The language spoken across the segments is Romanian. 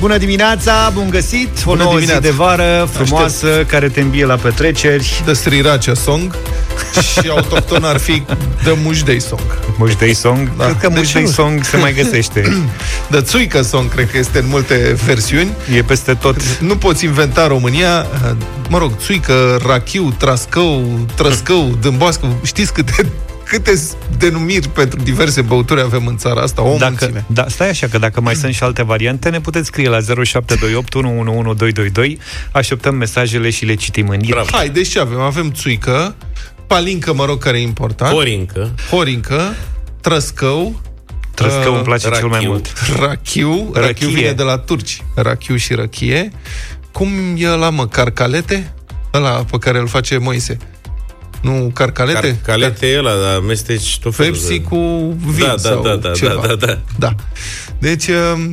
Bună dimineața, bun găsit. O nouă zi de vară frumoasă, care te îmbie la petreceri. The Sriracha Song. Și autohton ar fi The Mush Day Song. Mush Day Song? Da. Cred că Mush Day Song se mai găsește. The Țuică Song, cred că este în multe versiuni. E peste tot. Nu poți inventa România. Mă rog, țuică, rachiu, trascău, trăscău, dâmboască. Știți câte denumiri pentru diverse băuturi avem în țara asta, o mulțime. Da, stai așa, că dacă mai sunt și alte variante, ne puteți scrie la 0728 111222. Așteptăm mesajele și le citim în direct. Hai, deci ce avem? Avem țuică, palincă, mă rog, care e important, horincă, trăscău. Trăscău îmi place rachiu, cel mai mult. Rachiu vine de la turci. Rachiu și răchie. Cum e ăla, mă? Carcalete? Ăla pe care îl face Moise. Nu, carcalete? Carcalete e ăla, dar amesteci tot felul. Pepsi de... cu vin, da, sau ceva. Da. Deci...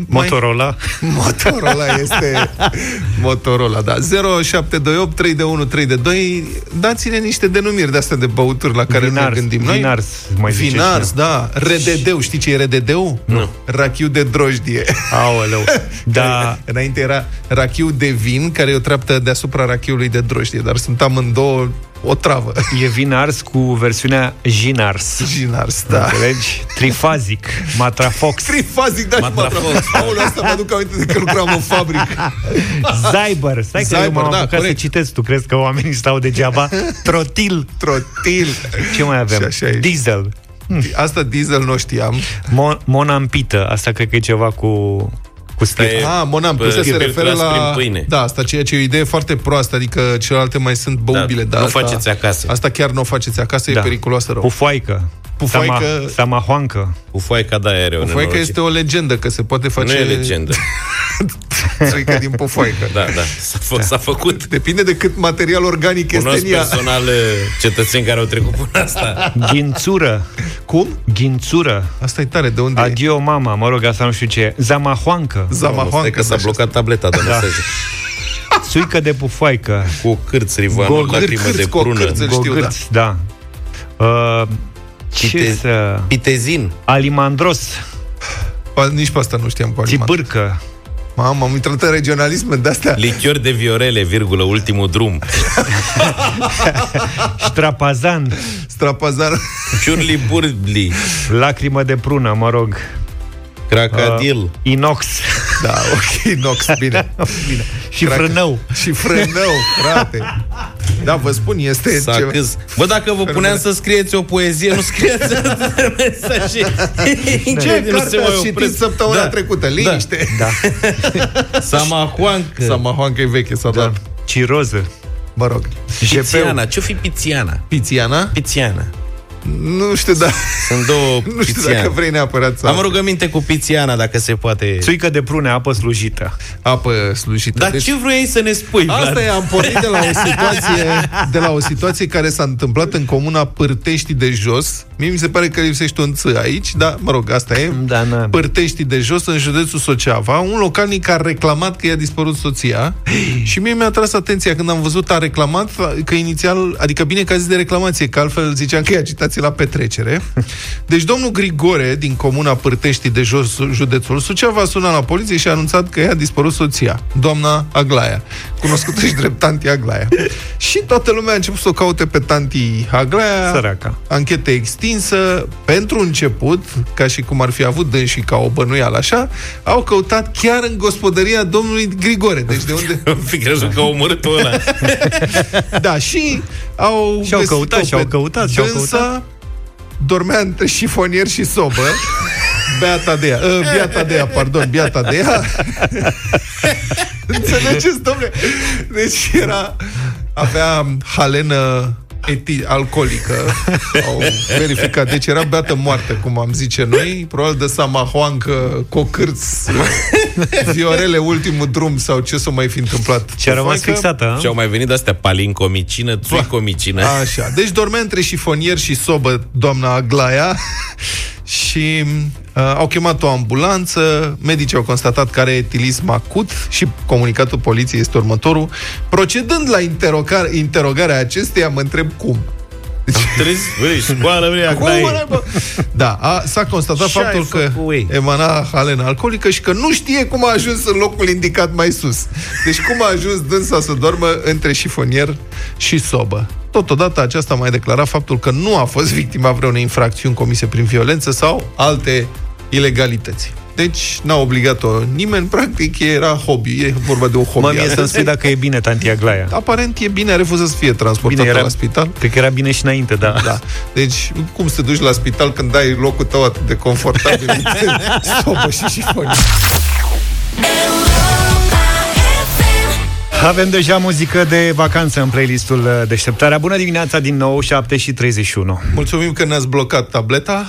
Motorola? Motorola este... Motorola, da. 0728 3 de 1, 3 de 2. Dați-ne niște denumiri de-astea de băuturi la care vinars, ne gândim noi. Vinars, da. Rededeu, știi ce e rededeu? Nu. Rachiu de drojdie. Aoleu. Da. Înainte era rachiu de vin, care e o treaptă deasupra rachiului de drojdie, dar sunt amândouă o travă. E vin ars cu versiunea Ginars, da. Înțelegi? Trifazic, matrafox. Trifazic, da, matrafox. Aoleu, asta mă duc aminte de că lucram în fabrică. Zyber. Stai că eu m-am apucat să citesc. Tu crezi că oamenii stau degeaba? Trotil. Ce mai avem? Diesel. Asta diesel nu știam. Monampită. Asta cred că e ceva cu... Monam, puse se referă la... Da, asta ceea ce e o idee foarte proastă. Adică celelalte mai sunt băubile, da, nu faceți acasă. Asta chiar nu o faceți acasă, da. E periculoasă rău. Pufaică. Samahoancă. Pufaica, da, e rău. Pufaica este o legendă, că se poate face... Nu e legendă. Țuică din pufaică. Da, s-a făcut. Depinde de cât material organic este în ea. Cunosc personal cetățeni care au trecut până asta. Ghințură. Cum? Ghințură. Asta e tare, de unde Adio, e? Adio, mama, mă rog, asta nu știu ce e. Zamahoancă. Că s-a blocat tableta de mesaje. Țuică de pufaică. Cu o cârți, rivoană, o lacrimă de prună. Gogârți, da. Pitezin. Alimandros. Nici pe asta nu știam cu alimandros. Țibârcă. Mamă, am intrat în regionalisme de-astea. Lichior de viorele, virgulă, ultimul drum. Strapazan. Ciurli-burli. Lacrimă de prună, mă rog. Cracadil. Inox. Da, ok, inox, bine. Și frânău. Frate. Da, vă spun, este ceva. Bă, dacă vă puneam să scrieți o poezie, nu scrieți mesaje. Ce carte ați citit săptămâna trecută? Liniște. Da. Samahoancă e veche, s-a dat. Ciroză. Mă rog. Pițiana, ce-o fi Pițiana? Pițiana. Nu știu, da. Sunt două pițiane. Nu știu dacă vrei neapărat să... Am rugăminte cu pițiana, dacă se poate. Țuică de prune, apă slujită. Dar deci... ce vrei să ne spui? Asta Vlad? Am pornit de la o situație care s-a întâmplat în comuna Pârtești de Jos. Mie mi se pare că lipsește un ță aici, dar mă rog, asta e. Da, Pârtești de Jos, în județul Suceava. Un localnic a reclamat că i-a dispărut soția. Și mie mi-a tras atenția când am văzut, a reclamat că inițial, adică bine că a zis de reclamație, că altfel ziceam că e agitație la petrecere. Deci domnul Grigore, din comuna Pârtești de Jos, județul Suceava, a sunat la poliție și a anunțat că i-a dispărut soția, doamna Aglaia, cunoscută și drept tanti Aglaia. Și toată lumea a început să o caute pe tanti Aglaia. Săraca. Anchete extinsă. Pentru început, ca și cum ar fi avut dânsi ca o bănuială așa, au căutat chiar în gospodăria domnului Grigore. Deci de unde... fi crezut că au omorât ăla. Da, și au... Și-au căutat. Dormea între șifonier și sobă. Biata de ea. Înțelegeți, domnule? Deci avea halenă alcoolică. Au verificat. Deci era beată moartă, cum am zice noi. Probabil de samahoancă, cocârți, viorele, ultimul drum sau ce s-o mai fi întâmplat. Ce a rămas fixată. Și au mai venit astea palincomicină, țuicomicină. Așa. Deci dormea între șifonier și sobă doamna Aglaia. Și au chemat o ambulanță, medicii au constatat că are etilism acut și comunicatul poliției este următorul. Procedând la interogarea acesteia, mă întreb cum. Vrei școală, vrei acnaie. Da, s-a constatat faptul că emana halenă alcoolică și că nu știe cum a ajuns în locul indicat mai sus. Deci cum a ajuns dânsa să doarmă între șifonier și sobă. Totodată aceasta mai declara faptul că nu a fost victima vreunei infracțiuni comise prin violență sau alte ilegalități. Deci n-a obligat-o nimeni, practic era hobby, e vorba de o hobby. Mami, să-mi spui dacă e bine tanti Aglaia. Aparent e bine, a refuzat să fie transportată la spital. Cred că era bine și înainte, da. Da. Deci cum să te duci la spital când ai locul tău atât de confortabil între sobă și șifon? Avem deja muzică de vacanță în playlistul Deșteptarea. Bună dimineața din nou, 7:31. Mulțumim că ne-ați blocat tableta.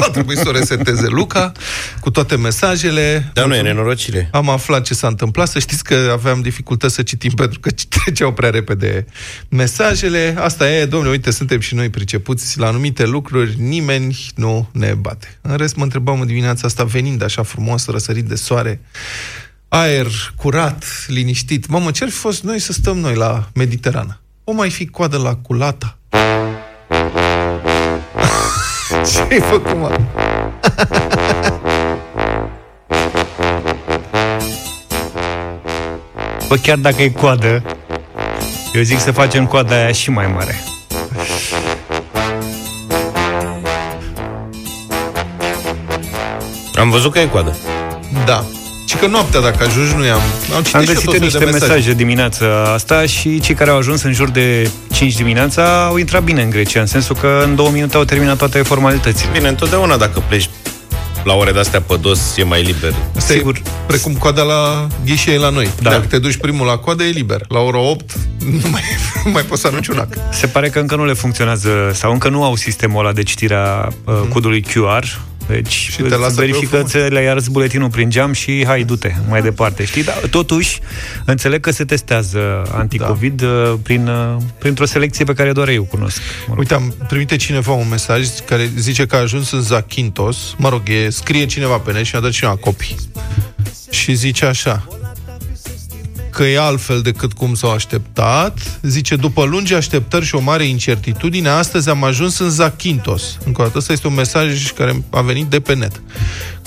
A trebuit să o reseteze Luca cu toate mesajele. Dar nu e nenorocire. Am aflat ce s-a întâmplat. Să știți că aveam dificultăți să citim pentru că treceau prea repede mesajele. Asta e, domnule, uite, suntem și noi pricepuți la anumite lucruri. Nimeni nu ne bate. În rest, mă întrebam în dimineața asta, venind așa frumos, răsărit de soare, aer curat, liniștit. Mamă, ce-ar fi fost noi să stăm noi la Mediterană? O mai fi coadă la culata? Ce-ai făcut, mă? Bă, chiar dacă e coadă, eu zic să facem coada aia și mai mare. Am văzut că e coadă. Da. Și că noaptea, dacă ajungi, nu i-am... Am găsit niște mesaje dimineața asta și cei care au ajuns în jur de 5 dimineața au intrat bine în Grecia, în sensul că în 2 minute au terminat toate formalitățile. Bine, întotdeauna dacă pleci la ore de-astea pe dos, e mai liber. Asta sigur. E precum coada la ghișei la noi. Da. Dacă te duci primul la coadă, e liber. La ora 8, nu mai poți să arunci un ac. Se pare că încă nu le funcționează, sau încă nu au sistemul ăla de citirea codului QR... Deci verifică-ți, le-ai ars buletinul prin geam și hai, du-te mai departe, știi? Dar totuși, înțeleg că se testează anticovid, da, printr-o selecție pe care doar eu cunosc. Uite, am primit cineva un mesaj care zice că a ajuns în Zakynthos. Mă rog, scrie cineva pe net și a dat cineva copii. Și zice așa, că e altfel decât cum s-au așteptat. Zice, după lungi așteptări și o mare incertitudine, astăzi am ajuns în Zakynthos. Încă o dată, ăsta este un mesaj care a venit de pe net.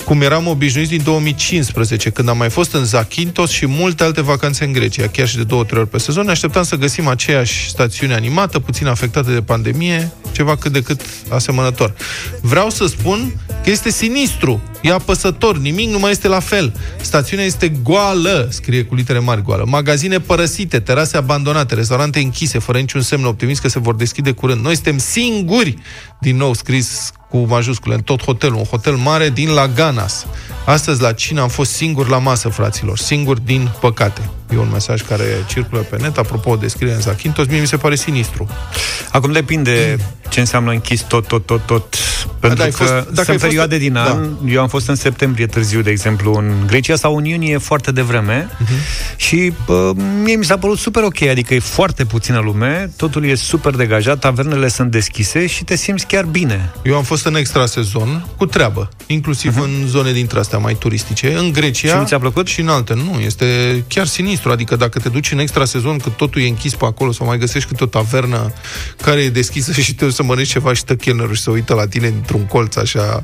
Cum eram obișnuiți din 2015, când am mai fost în Zakynthos și multe alte vacanțe în Grecia, chiar și de 2-3 ori pe sezon, ne așteptam să găsim aceeași stațiune animată, puțin afectată de pandemie, ceva cât de cât asemănător. Vreau să spun că este sinistru, e apăsător, nimic nu mai este la fel. Stațiunea este goală, scrie cu litere mari goală. Magazine părăsite, terase abandonate, restaurante închise, fără niciun semn optimist că se vor deschide curând. Noi suntem singuri, din nou scris cu majuscule, în tot hotelul, un hotel mare din Laganas. Astăzi la cină am fost singur la masă, fraților, singur din păcate. E un mesaj care circulă pe net, apropo de scrierea în Zakynthos, mie mi se pare sinistru. Acum depinde ce înseamnă închis tot. Pentru că sunt perioade din an, eu am fost în septembrie târziu, de exemplu, în Grecia sau în iunie foarte devreme și mie mi s-a părut super ok, adică e foarte puțină lume, totul e super degajat, tavernele sunt deschise și te simți chiar bine. Eu am fost în extra sezon cu treabă, inclusiv în zone dintre astea mai turistice, în Grecia și, nu ți-a plăcut? Și în alte, nu, este chiar sinistru, adică dacă te duci în extra sezon că totul e închis pe acolo sau mai găsești câte o tavernă care e deschisă și te duci să mănânci ceva și stă chelnerul și se uită la tine într-un colț așa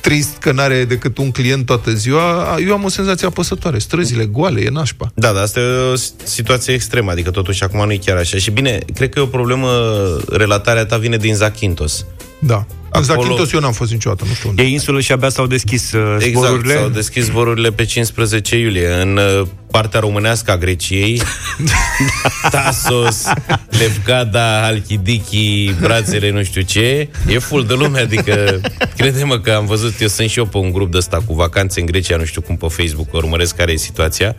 trist că n-are decât un client toată ziua, eu am o senzație apăsătoare, străzile goale, e nașpa. Da, dar asta e o situație extremă, adică totuși acum nu e chiar așa. Și bine, cred că e o problemă, relatarea ta vine din Zakynthos. Da. În Zakynthos eu n-am fost niciodată, nu știu unde. E insulă și abia s-au deschis zborurile. Exact, s-au deschis zborurile pe 15 iulie. În partea românească a Greciei, Tasos, Lefkada, Halkidiki, brațele, nu știu ce, e full de lume, adică crede-mă că am văzut, eu sunt și eu pe un grup de ăsta cu vacanțe în Grecia, nu știu cum pe Facebook, urmăresc care e situația.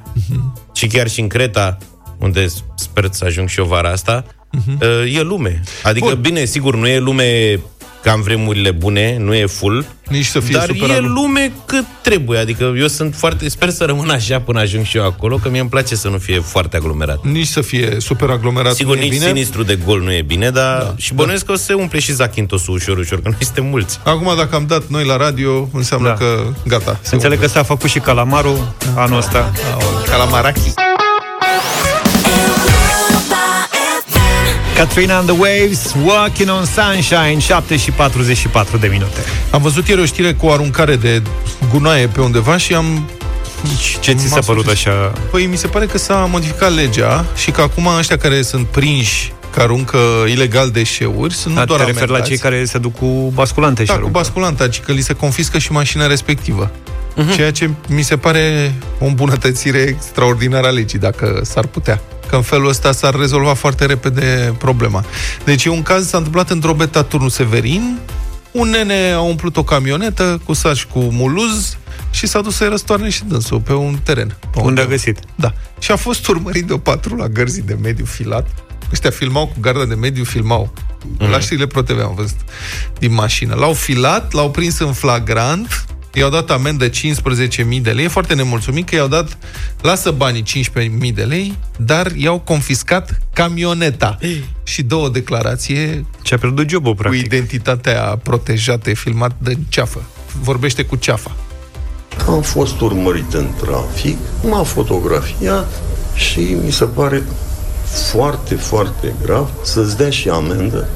Și chiar și în Creta, unde sper să ajung și eu vara asta, e lume. Adică, bun, bine, sigur, nu e lume ca în vremurile bune, nu e full, nici să fie, dar e lume cât trebuie. Adică eu sunt foarte... Sper să rămân așa până ajung și eu acolo, că mie îmi place să nu fie foarte aglomerat. Nici să fie super aglomerat. Sigur, nu nici bine. Sinistru de gol nu e bine, dar... Da. Și bănuiesc că o să se umple și Zakynthos-ul ușor, ușor, că noi suntem mulți. Acum, dacă am dat noi la radio, înseamnă că gata. Înțeleg că s-a făcut și calamarul anul ăsta. Calamaraki. Katrina and the Waves, Walking on Sunshine, 7:44. Am văzut ieri o știre cu o aruncare de gunoaie pe undeva și am... Ce ți s-a părut așa? Păi mi se pare că s-a modificat legea și că acum ăștia care sunt prinși că aruncă ilegal deșeuri sunt nu doar amentați. Te referi la cei care se duc cu basculante și aruncă. Da, cu basculanta, ci că li se confiscă și mașina respectivă. Ceea ce mi se pare o îmbunătățire extraordinară a legii, dacă s-ar putea. Că în felul ăsta s-ar rezolva foarte repede problema. Deci e un caz, s-a întâmplat în Drobeta Turnu Severin, un nene a umplut o camionetă cu saci cu muluz și s-a dus să-i răstoarne și dânsul pe un teren. Unde a găsit. Da. Și a fost urmărit de o patrulă a gărzii de mediu filat. Ăștia filmau cu garda de mediu, filmau. La știrile Pro TV am văzut din mașină. L-au filat, l-au prins în flagrant, i-au dat amendă 15.000 de lei. E foarte nemulțumit că i-au dat, lasă banii 15.000 de lei, dar i-au confiscat camioneta. Ei. Și două declarații. Ce-a pierdut jobul, practic. Cu identitatea protejată, filmat de ceafă. Vorbește cu ceafa. Am fost urmărit în trafic, m-a fotografiat și mi se pare foarte, foarte grav să-ți dea și amendă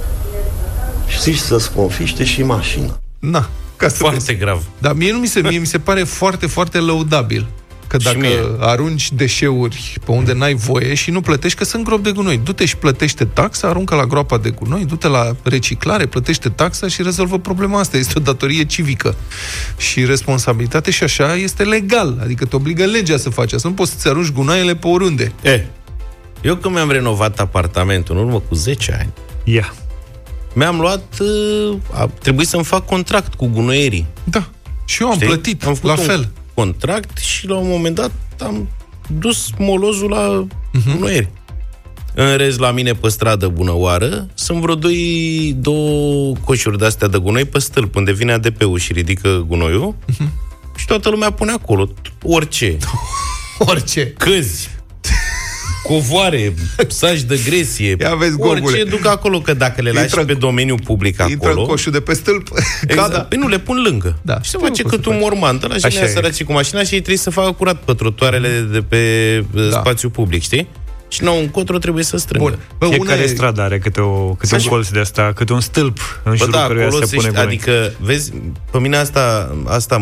și să-ți confiște și mașina. Na, ca să foarte vezi. Grav. Dar mie mi se pare foarte, foarte lăudabil că dacă arunci deșeuri pe unde n-ai voie și nu plătești, că sunt gropi de gunoi, du-te și plătește taxa, aruncă la groapa de gunoi, du-te la reciclare, plătește taxa și rezolvă problema asta. Este o datorie civică și responsabilitate și așa este legal. Adică te obligă legea să faci asta. Nu poți să-ți arunci gunoaiele pe oriunde. Eu când mi-am renovat apartamentul în urmă cu 10 ani, mi-am luat... A trebuit să-mi fac contract cu gunoierii. Da, și eu am plătit, am făcut la fel. Contract și la un moment dat am dus molozul la gunoieri. În rez, la mine pe stradă, bună oară, sunt vreo două coșuri de-astea de gunoi pe stâlp, unde vine ADP-ul și ridică gunoiul și toată lumea pune acolo orice. Orice. Căzi. Covoare, saci de gresie, orice duc acolo, că dacă le lași pe domeniul public acolo... Intră în coșul de pe stâlp. Exact. Păi nu, le pun lângă. Da. Și se face cât un mormant ăla și ne-a săracii cu mașina și ei trebuie să facă curat pe trotuarele de pe spațiu public, știi? Și nou, încotro trebuie să strângă. Fiecare stradă are câte un colț de asta, câte un stâlp în jurul căruia se pune gunoi. Adică, vezi, pe mine asta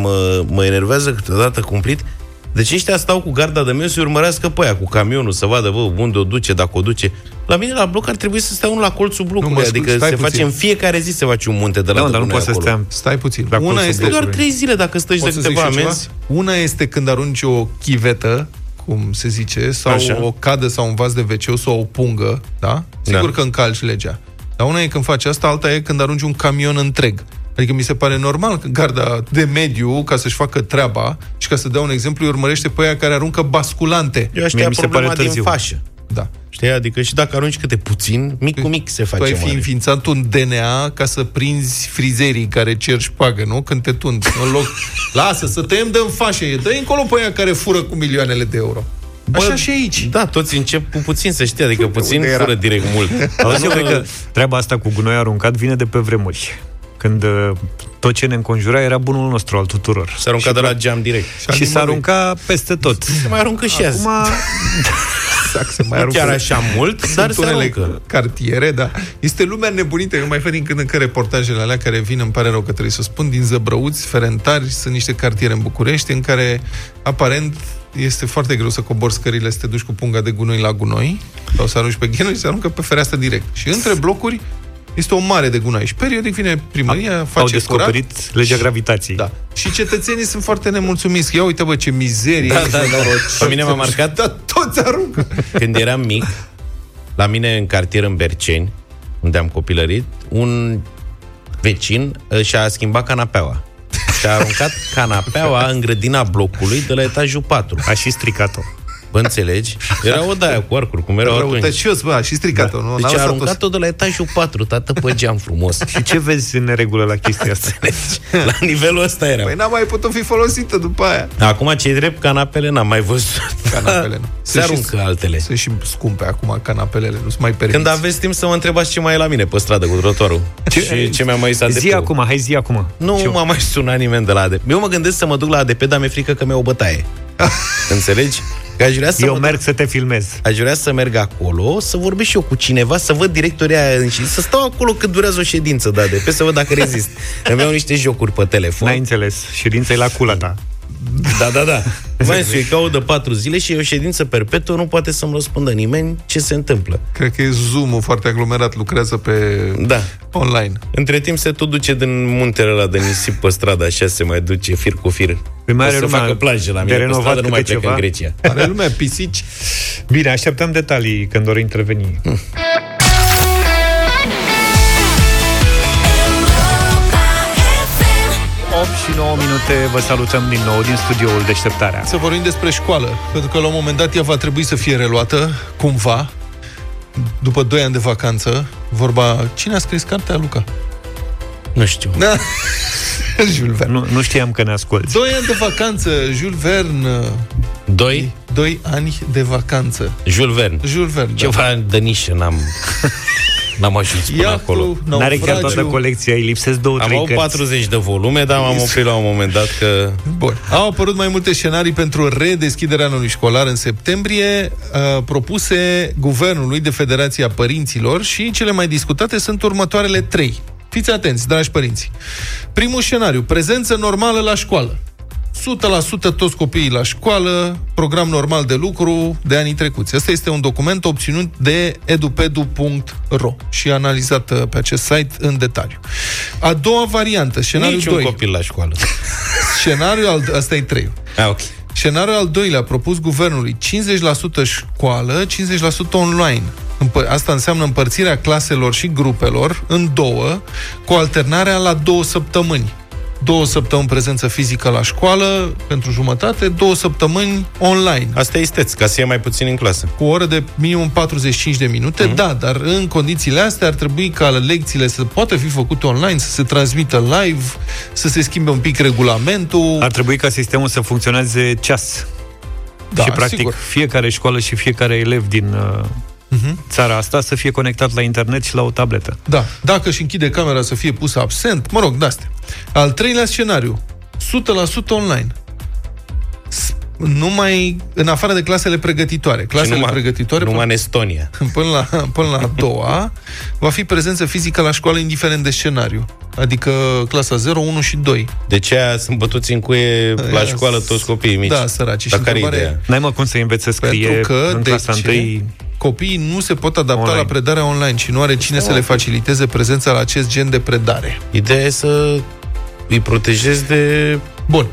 mă enervează câteodată cumplit. Deci ăștia stau cu garda de meu să-i urmărească pe aia cu camionul, să vadă, unde o duce, dacă o duce. La mine, la bloc, ar trebui să stea unul la colțul blocului. Adică se face în fiecare zi, se face un munte de la dar nu poți să stai puțin. Una este doar 3 zile dacă stăci de câteva amenzi. Una este când arunci o chivetă, cum se zice, sau o cadă sau un vas de WC sau o pungă, da? Sigur că încalci legea. Dar una e când faci asta, alta e când arunci un camion întreg. Adică mi se pare normal că garda de mediu, ca să-și facă treaba, și ca să dea un exemplu, îi urmărește pe aia care aruncă basculante. Eu aștia problema din fașă. Da. Știi? Adică și dacă arunci câte puțin, mic cu mic se face mare. Tu ai fi înființat un DNA ca să prinzi frizerii care cer șpagă, nu? Când te tund. În loc, lasă, să tăiem, dă-mi fașă. Dă-i încolo pe aia care fură cu milioanele de euro. Așa și aici. Da, toți încep cu puțin, să știi, adică puțin fură direct mult. Eu cred că treaba asta cu gunoi aruncat vine de pe vremuri, când tot ce ne înconjura era bunul nostru, al tuturor. S-a aruncat de la geam direct. Și s-a aruncat peste tot. Se mai aruncă și azi. Acum... Exact, se mai aruncă. Chiar așa mult, dar se aruncă. Cartiere, da. Este lumea nebunită. Eu mai fac din când în când reportajele alea care vin, îmi pare rău că trebuie să spun, din Zăbrăuți, Ferentari, sunt niște cartiere în București în care, aparent, este foarte greu să cobori scările, să te duci cu punga de gunoi la gunoi, sau să arunci pe ghenuri și se aruncă pe fereastră direct. Și între blocuri este o mare de gunoi și periodic vine primăria, face curat. Au descoperit legea gravitației. Da. Și cetățenii sunt foarte nemulțumiți. Ia uite, ce mizerie. Pe mine m-a marcat. Da, toți aruncă. Când eram mic, la mine în cartier în Berceni, unde am copilărit, un vecin și-a schimbat canapeaua. Și-a aruncat canapeaua în grădina blocului de la etajul 4. A și stricat-o. Bă, înțelegi? Era o daia cu arcuri, cum erau atunci. Răutăcios, bă, și stricat-o. Da. Deci a aruncat-o de la etajul 4, tată, pe geam frumos. Și ce vezi în neregulă la chestia asta? La nivelul ăsta era. Păi n-a mai putut fi folosită după aia. Acum, ce-i drept, canapele n-am mai văzut. Canapele nu. Se aruncă și altele. Sunt și scumpe acum canapelele, nu sunt mai permis. Când aveți timp să mă întrebați ce mai e la mine pe stradă cu trotuarul. Și ce mi-a mai zis ADP-ul. Zi acum. Nu m-a mai sunat nimeni de la ADP. Eu mă gândesc să mă duc la ADP, dar mi-e frică că mi-e o bătaie. Înțelegi? Eu merg să te filmez. Aș vrea să merg acolo, să vorbesc și eu cu cineva, să văd directorii aia și să stau acolo cât durează o ședință, da, de pe să văd dacă rezist. Îmi iau niște jocuri pe telefon. N-ai înțeles, ședința e la cula ta. Da, da, da. Mai să-i caut de 4 zile și e o ședință perpetuă, nu poate să-mi răspundă nimeni ce se întâmplă. Cred că e Zoom-ul foarte aglomerat, lucrează pe online. Între timp se tot duce din muntele ăla de nisip pe stradă, așa se mai duce fir cu fir. O să facă plajă la mine pe stradă, nu mai plec în Grecia. Are lumea pisici. Bine, așteptăm detalii când vor interveni. Și 9 minute, vă salutăm din nou din studioul Deșteptarea. Să vorbim despre școală, pentru că la un moment dat ea va trebui să fie reluată, cumva, după 2 ani de vacanță, vorba... Cine a scris cartea, Luca? Nu știu. Da. Jules Verne. Nu știam că ne asculti. 2 ani de vacanță, Jules Verne. 2 ani de vacanță. Jules Verne. Jules Verne, da. Ceva de nișă n-am... N-am ajuns până acolo. N-are chiar toată colecția, îi lipsesc 2-3 cărți. Am 40 de volume, dar m-am oprit la un moment dat că... Bun. Au apărut mai multe scenarii pentru redeschiderea anului școlar în septembrie, propuse guvernului de Federația Părinților, și cele mai discutate sunt următoarele 3. Fiți atenți, dragi părinți. Primul scenariu, prezență normală la școală. 100% toți copiii la școală, program normal de lucru de anii trecuți. Asta este un document obținut de edupedu.ro și analizat pe acest site în detaliu. A doua variantă, scenariul Niciun 2. Niciun copil la școală. Asta e 3. Okay. Scenariul al doilea, propus guvernului, 50% școală, 50% online. Asta înseamnă împărțirea claselor și grupelor în 2, cu alternarea la 2 săptămâni. 2 săptămâni prezență fizică la școală pentru jumătate, 2 săptămâni online. Asta e isteț, ca să ia mai puțin în clasă. Cu o oră de minimum 45 de minute, da, dar în condițiile astea ar trebui ca lecțiile să poată fi făcute online, să se transmită live, să se schimbe un pic regulamentul. Ar trebui ca sistemul să funcționeze ceas. Da, și practic sigur, fiecare școală și fiecare elev din... țara asta să fie conectat la internet și la o tabletă. Da, dacă și închide camera să fie pusă absent, mă rog, de-astea. Al treilea scenariu, 100% online. Numai în afară de clasele pregătitoare. Clasele pregătitoare numai în Estonia. Până la a doua va fi prezență fizică la școală indiferent de scenariu. Adică clasa 0, 1 și 2. De ce sunt bătuți în cuie la școală toți copiii mici? Da, săraci. Și care idee? N-ai mă cum să înveți să scrie. Pentru că, în clasa 1-i... Copiii nu se pot adapta online la predarea online și nu are cine să le faciliteze prezența la acest gen de predare. Ideea e să îi protejezi de... Bun,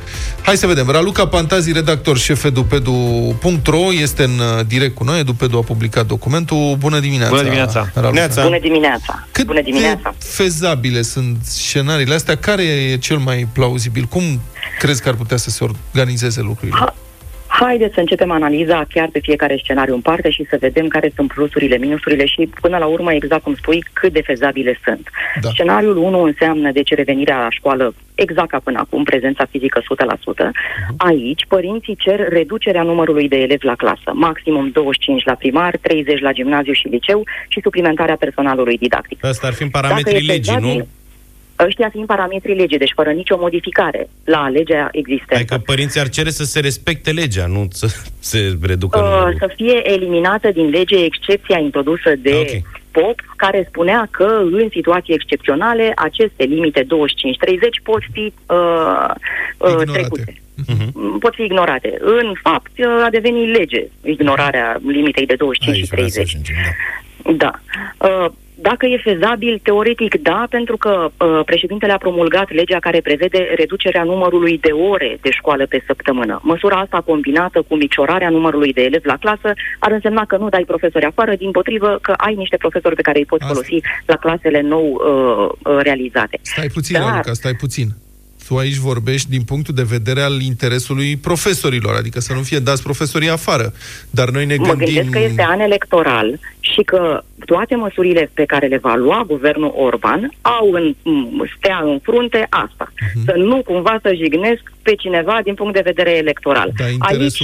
hai să vedem. Raluca Pantazi, redactor șef edupedu.ro, este în direct cu noi. Edupedu a publicat documentul. Bună dimineața! Bună dimineața! Raluca. Bună dimineața! Cât bună dimineața. Fezabile sunt scenariile astea? Care e cel mai plauzibil? Cum crezi că ar putea să se organizeze lucrurile? Haideți să începem analiza chiar pe fiecare scenariu în parte și să vedem care sunt plusurile, minusurile și, până la urmă, exact cum spui, cât de fezabile sunt. Da. Scenariul 1 înseamnă, deci, revenirea la școală exact ca până acum, prezența fizică 100%. Aici, părinții cer reducerea numărului de elevi la clasă, maximum 25 la primar, 30 la gimnaziu și liceu și suplimentarea personalului didactic. Asta ar fi în parametrii legii, nu? Ăștia fiind parametrii legii, deci fără nicio modificare la legea existentă. Adică părinții ar cere să se respecte legea, nu să se reducă numărul. Să fie eliminată din lege excepția introdusă de Pop, care spunea că în situații excepționale aceste limite 25-30 pot fi trecute. Pot fi ignorate. În fapt, a devenit lege ignorarea limitei de 25 și 30. Dacă e fezabil, teoretic da, pentru că președintele a promulgat legea care prevede reducerea numărului de ore de școală pe săptămână. Măsura asta, combinată cu micșorarea numărului de elevi la clasă, ar însemna că nu dai profesori afară, dimpotrivă că ai niște profesori pe care îi poți folosi la clasele nou realizate. Stai puțin, Aluca, stai puțin. Tu aici vorbești din punctul de vedere al interesului profesorilor, adică să nu fie dați profesorii afară. Dar noi ne gândim... Mă gândesc că este an electoral și că toate măsurile pe care le va lua guvernul Orban au în frunte asta. Să nu cumva să jignesc pe cineva din punct de vedere electoral. Da, aici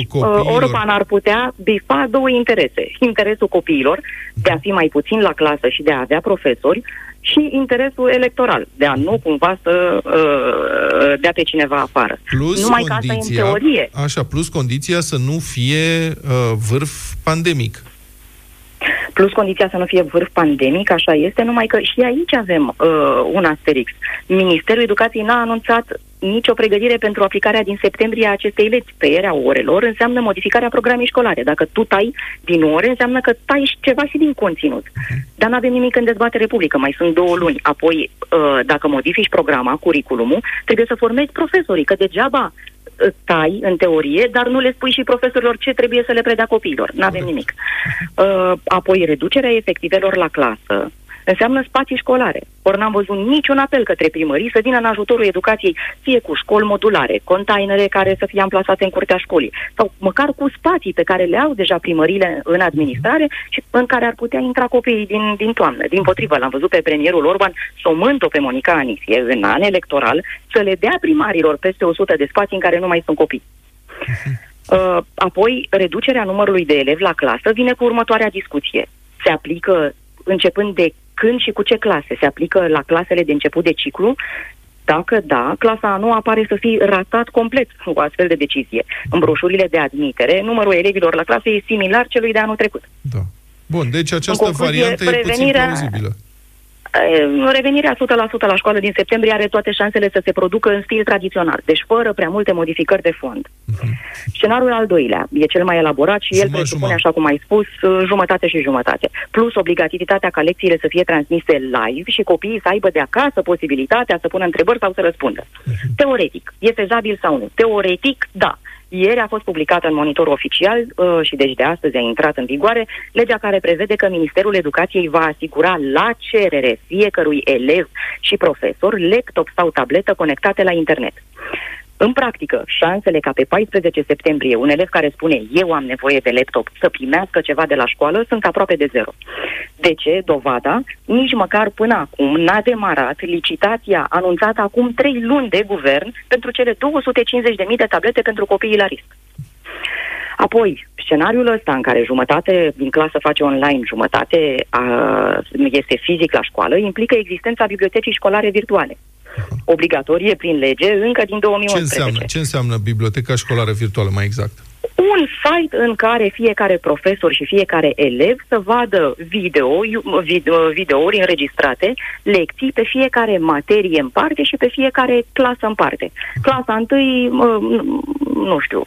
Orban ar putea bifa 2 interese. Interesul copiilor de a fi mai puțin la clasă și de a avea profesori, și interesul electoral, de a nu cumva să dea pe cineva afară. Plus numai condiția, că asta e în teorie. Așa, plus condiția să nu fie vârf pandemic. Plus condiția să nu fie vârf pandemic, așa este, numai că și aici avem un asterix. Ministerul Educației n-a anunțat nicio pregătire pentru aplicarea din septembrie a acestei legi. Tăierea orelor înseamnă modificarea programei școlare. Dacă tu tai din ore, înseamnă că tai și ceva și din conținut. Dar n-avem nimic în dezbatere publică, mai sunt 2 luni. Apoi, dacă modifici programa, curriculumul, trebuie să formezi profesorii, că degeaba tai, în teorie, dar nu le spui și profesorilor ce trebuie să le predea copiilor. N-avem nimic. Apoi, reducerea efectivelor la clasă înseamnă spații școlare. Ori n-am văzut niciun apel către primării să vină în ajutorul educației, fie cu școli modulare, containere care să fie amplasate în curtea școlii, sau măcar cu spații pe care le au deja primările în administrare și în care ar putea intra copiii din toamnă. Dimpotrivă, l-am văzut pe premierul Orban somând-o pe Monica Anisie în an electoral să le dea primarilor peste 100 de spații în care nu mai sunt copii. Apoi, reducerea numărului de elevi la clasă vine cu următoarea discuție. Se aplică începând de când și cu ce clase? Se aplică la clasele de început de ciclu? Dacă da, clasa a noua pare să fie ratat complet cu astfel de decizie. În broșurile de admitere, numărul elevilor la clasă e similar celui de anul trecut. Da. Bun, deci această variantă e puțin plauzibilă. Revenirea 100% la școală din septembrie are toate șansele să se producă în stil tradițional, deci fără prea multe modificări de fond. Scenariul al doilea e cel mai elaborat și el presupune, așa cum ai spus, jumătate și jumătate. Plus obligativitatea ca lecțiile să fie transmise live și copiii să aibă de acasă posibilitatea să pună întrebări sau să răspundă. Teoretic, e fezabil sau nu? Teoretic, da. Ieri a fost publicată în Monitorul Oficial și deci de astăzi a intrat în vigoare legea care prevede că Ministerul Educației va asigura la cerere fiecărui elev și profesor laptop sau tabletă conectate la internet. În practică, șansele ca pe 14 septembrie un elev care spune eu am nevoie de laptop să primească ceva de la școală sunt aproape de zero. De ce? Dovada? Nici măcar până acum n-a demarat licitația anunțată acum 3 luni de guvern pentru cele 250.000 de tablete pentru copiii la risc. Apoi, scenariul ăsta în care jumătate din clasă face online, jumătate este fizic la școală, implică existența bibliotecii școlare virtuale. Obligatorie prin lege încă din 2011. Ce înseamnă biblioteca școlară virtuală, mai exact? Un site în care fiecare profesor și fiecare elev să vadă videouri înregistrate, lecții pe fiecare materie în parte și pe fiecare clasă în parte. Clasa întâi, nu știu,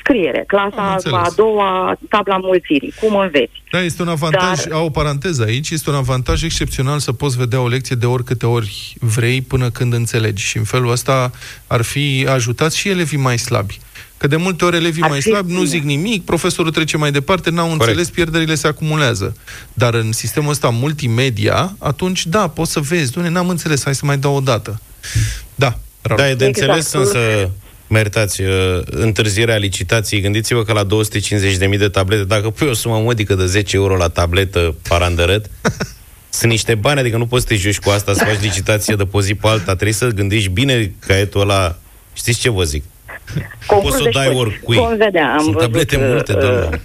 scriere. Clasa a doua, tabla mulțirii. Cum înveți? Da, este un avantaj, au o paranteză aici, este un avantaj excepțional să poți vedea o lecție de oricâte ori vrei până când înțelegi. Și în felul ăsta ar fi ajutați și elevii mai slabi. Că de multe ori elevii mai slabi nu zic nimic, profesorul trece mai departe, n-au înțeles, pierderile se acumulează. Dar în sistemul ăsta multimedia, atunci da, poți să vezi, n-am înțeles, hai să mai dau o dată. Da, da, e de înțeles, însă mă iertați, întârzierea licitației, gândiți-vă că la 250.000 de tablete, dacă pui o sumă modică de 10 euro la tabletă, parandărăt, sunt niște bani, adică nu poți să te joci cu asta, să faci licitație de pe o zi pe alta, trebuie să gândești bine caietul ăla, știți ce vă zic? Poți să dai oricui. Sunt tablete multe, doamne.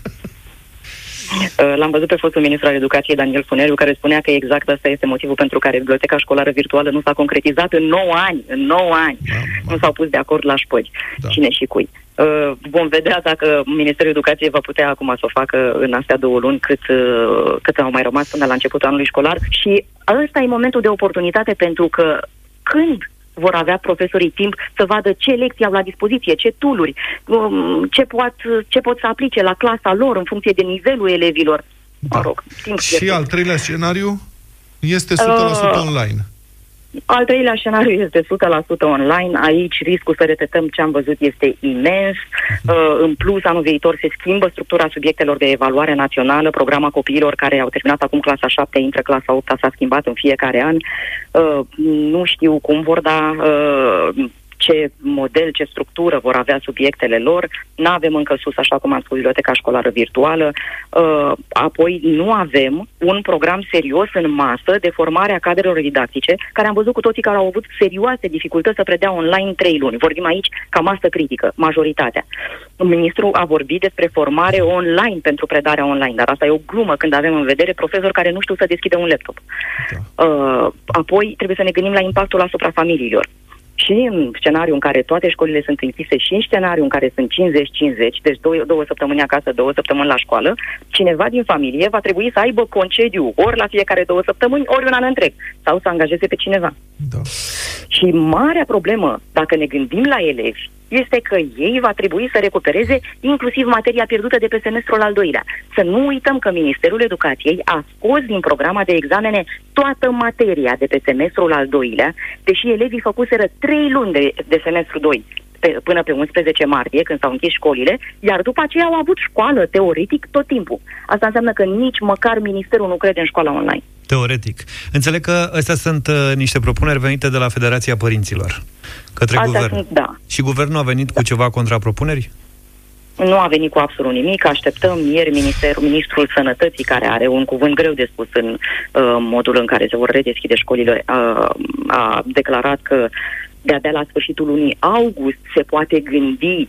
L-am văzut pe fostul ministru al Educației, Daniel Funeriu, care spunea că exact asta este motivul pentru care biblioteca școlară virtuală nu s-a concretizat în 9 ani. În 9 ani. Nu s-au pus de acord la șpăgi. Da. Cine și cui. Vom vedea dacă Ministerul Educației va putea acum să o facă în astea 2 luni cât au mai rămas până la începutul anului școlar. Și ăsta e momentul de oportunitate, pentru că când vor avea profesorii timp să vadă ce lecții au la dispoziție, ce tool-uri, ce pot să aplice la clasa lor în funcție de nivelul elevilor. Da. Mă rog, și al treilea scenariu este 100% online. Al treilea scenariu este 100% online. Aici riscul să repetăm ce am văzut este imens. În plus, anul viitor se schimbă structura subiectelor de evaluare națională. Programa copiilor care au terminat acum clasa 7 intră clasa 8, s-a schimbat în fiecare an. Nu știu cum vor da ce model, ce structură vor avea subiectele lor. N-avem încă sus, așa cum am spus, biblioteca școlară virtuală. Apoi nu avem un program serios în masă de formare a cadrelor didactice, care am văzut cu toții că au avut serioase dificultăți să predea online 3 luni. Vorbim aici ca masă critică, majoritatea. Ministrul a vorbit despre formare online pentru predarea online, dar asta e o glumă când avem în vedere profesori care nu știu să deschidă un laptop. Da. Apoi trebuie să ne gândim la impactul asupra familiilor. Și în scenariu în care toate școlile sunt închise și în scenariu în care sunt 50-50, deci două săptămâni acasă, 2 săptămâni la școală, cineva din familie va trebui să aibă concediu ori la fiecare 2 săptămâni, ori un an întreg, sau să angajeze pe cineva. Da. Și marea problemă, dacă ne gândim la elevi, este că ei va trebui să recupereze inclusiv materia pierdută de pe semestrul al 2-lea. Să nu uităm că Ministerul Educației a scos din programa de examene toată materia de pe semestrul al 2-lea, deși elevii făcuseră 3 luni de semestru 2, până pe 11 martie, când s-au închis școlile, iar după aceea au avut școală, teoretic, tot timpul. Asta înseamnă că nici măcar Ministerul nu crede în școala online. Teoretic. Înțeleg că astea sunt niște propuneri venite de la Federația Părinților, către guvern. Sunt, da. Și guvernul a venit cu ceva contrapropuneri? Nu a venit cu absolut nimic. Așteptăm ieri ministrul Sănătății, care are un cuvânt greu de spus în modul în care se vor redeschide școlile, a declarat că de-abia la sfârșitul lunii august se poate gândi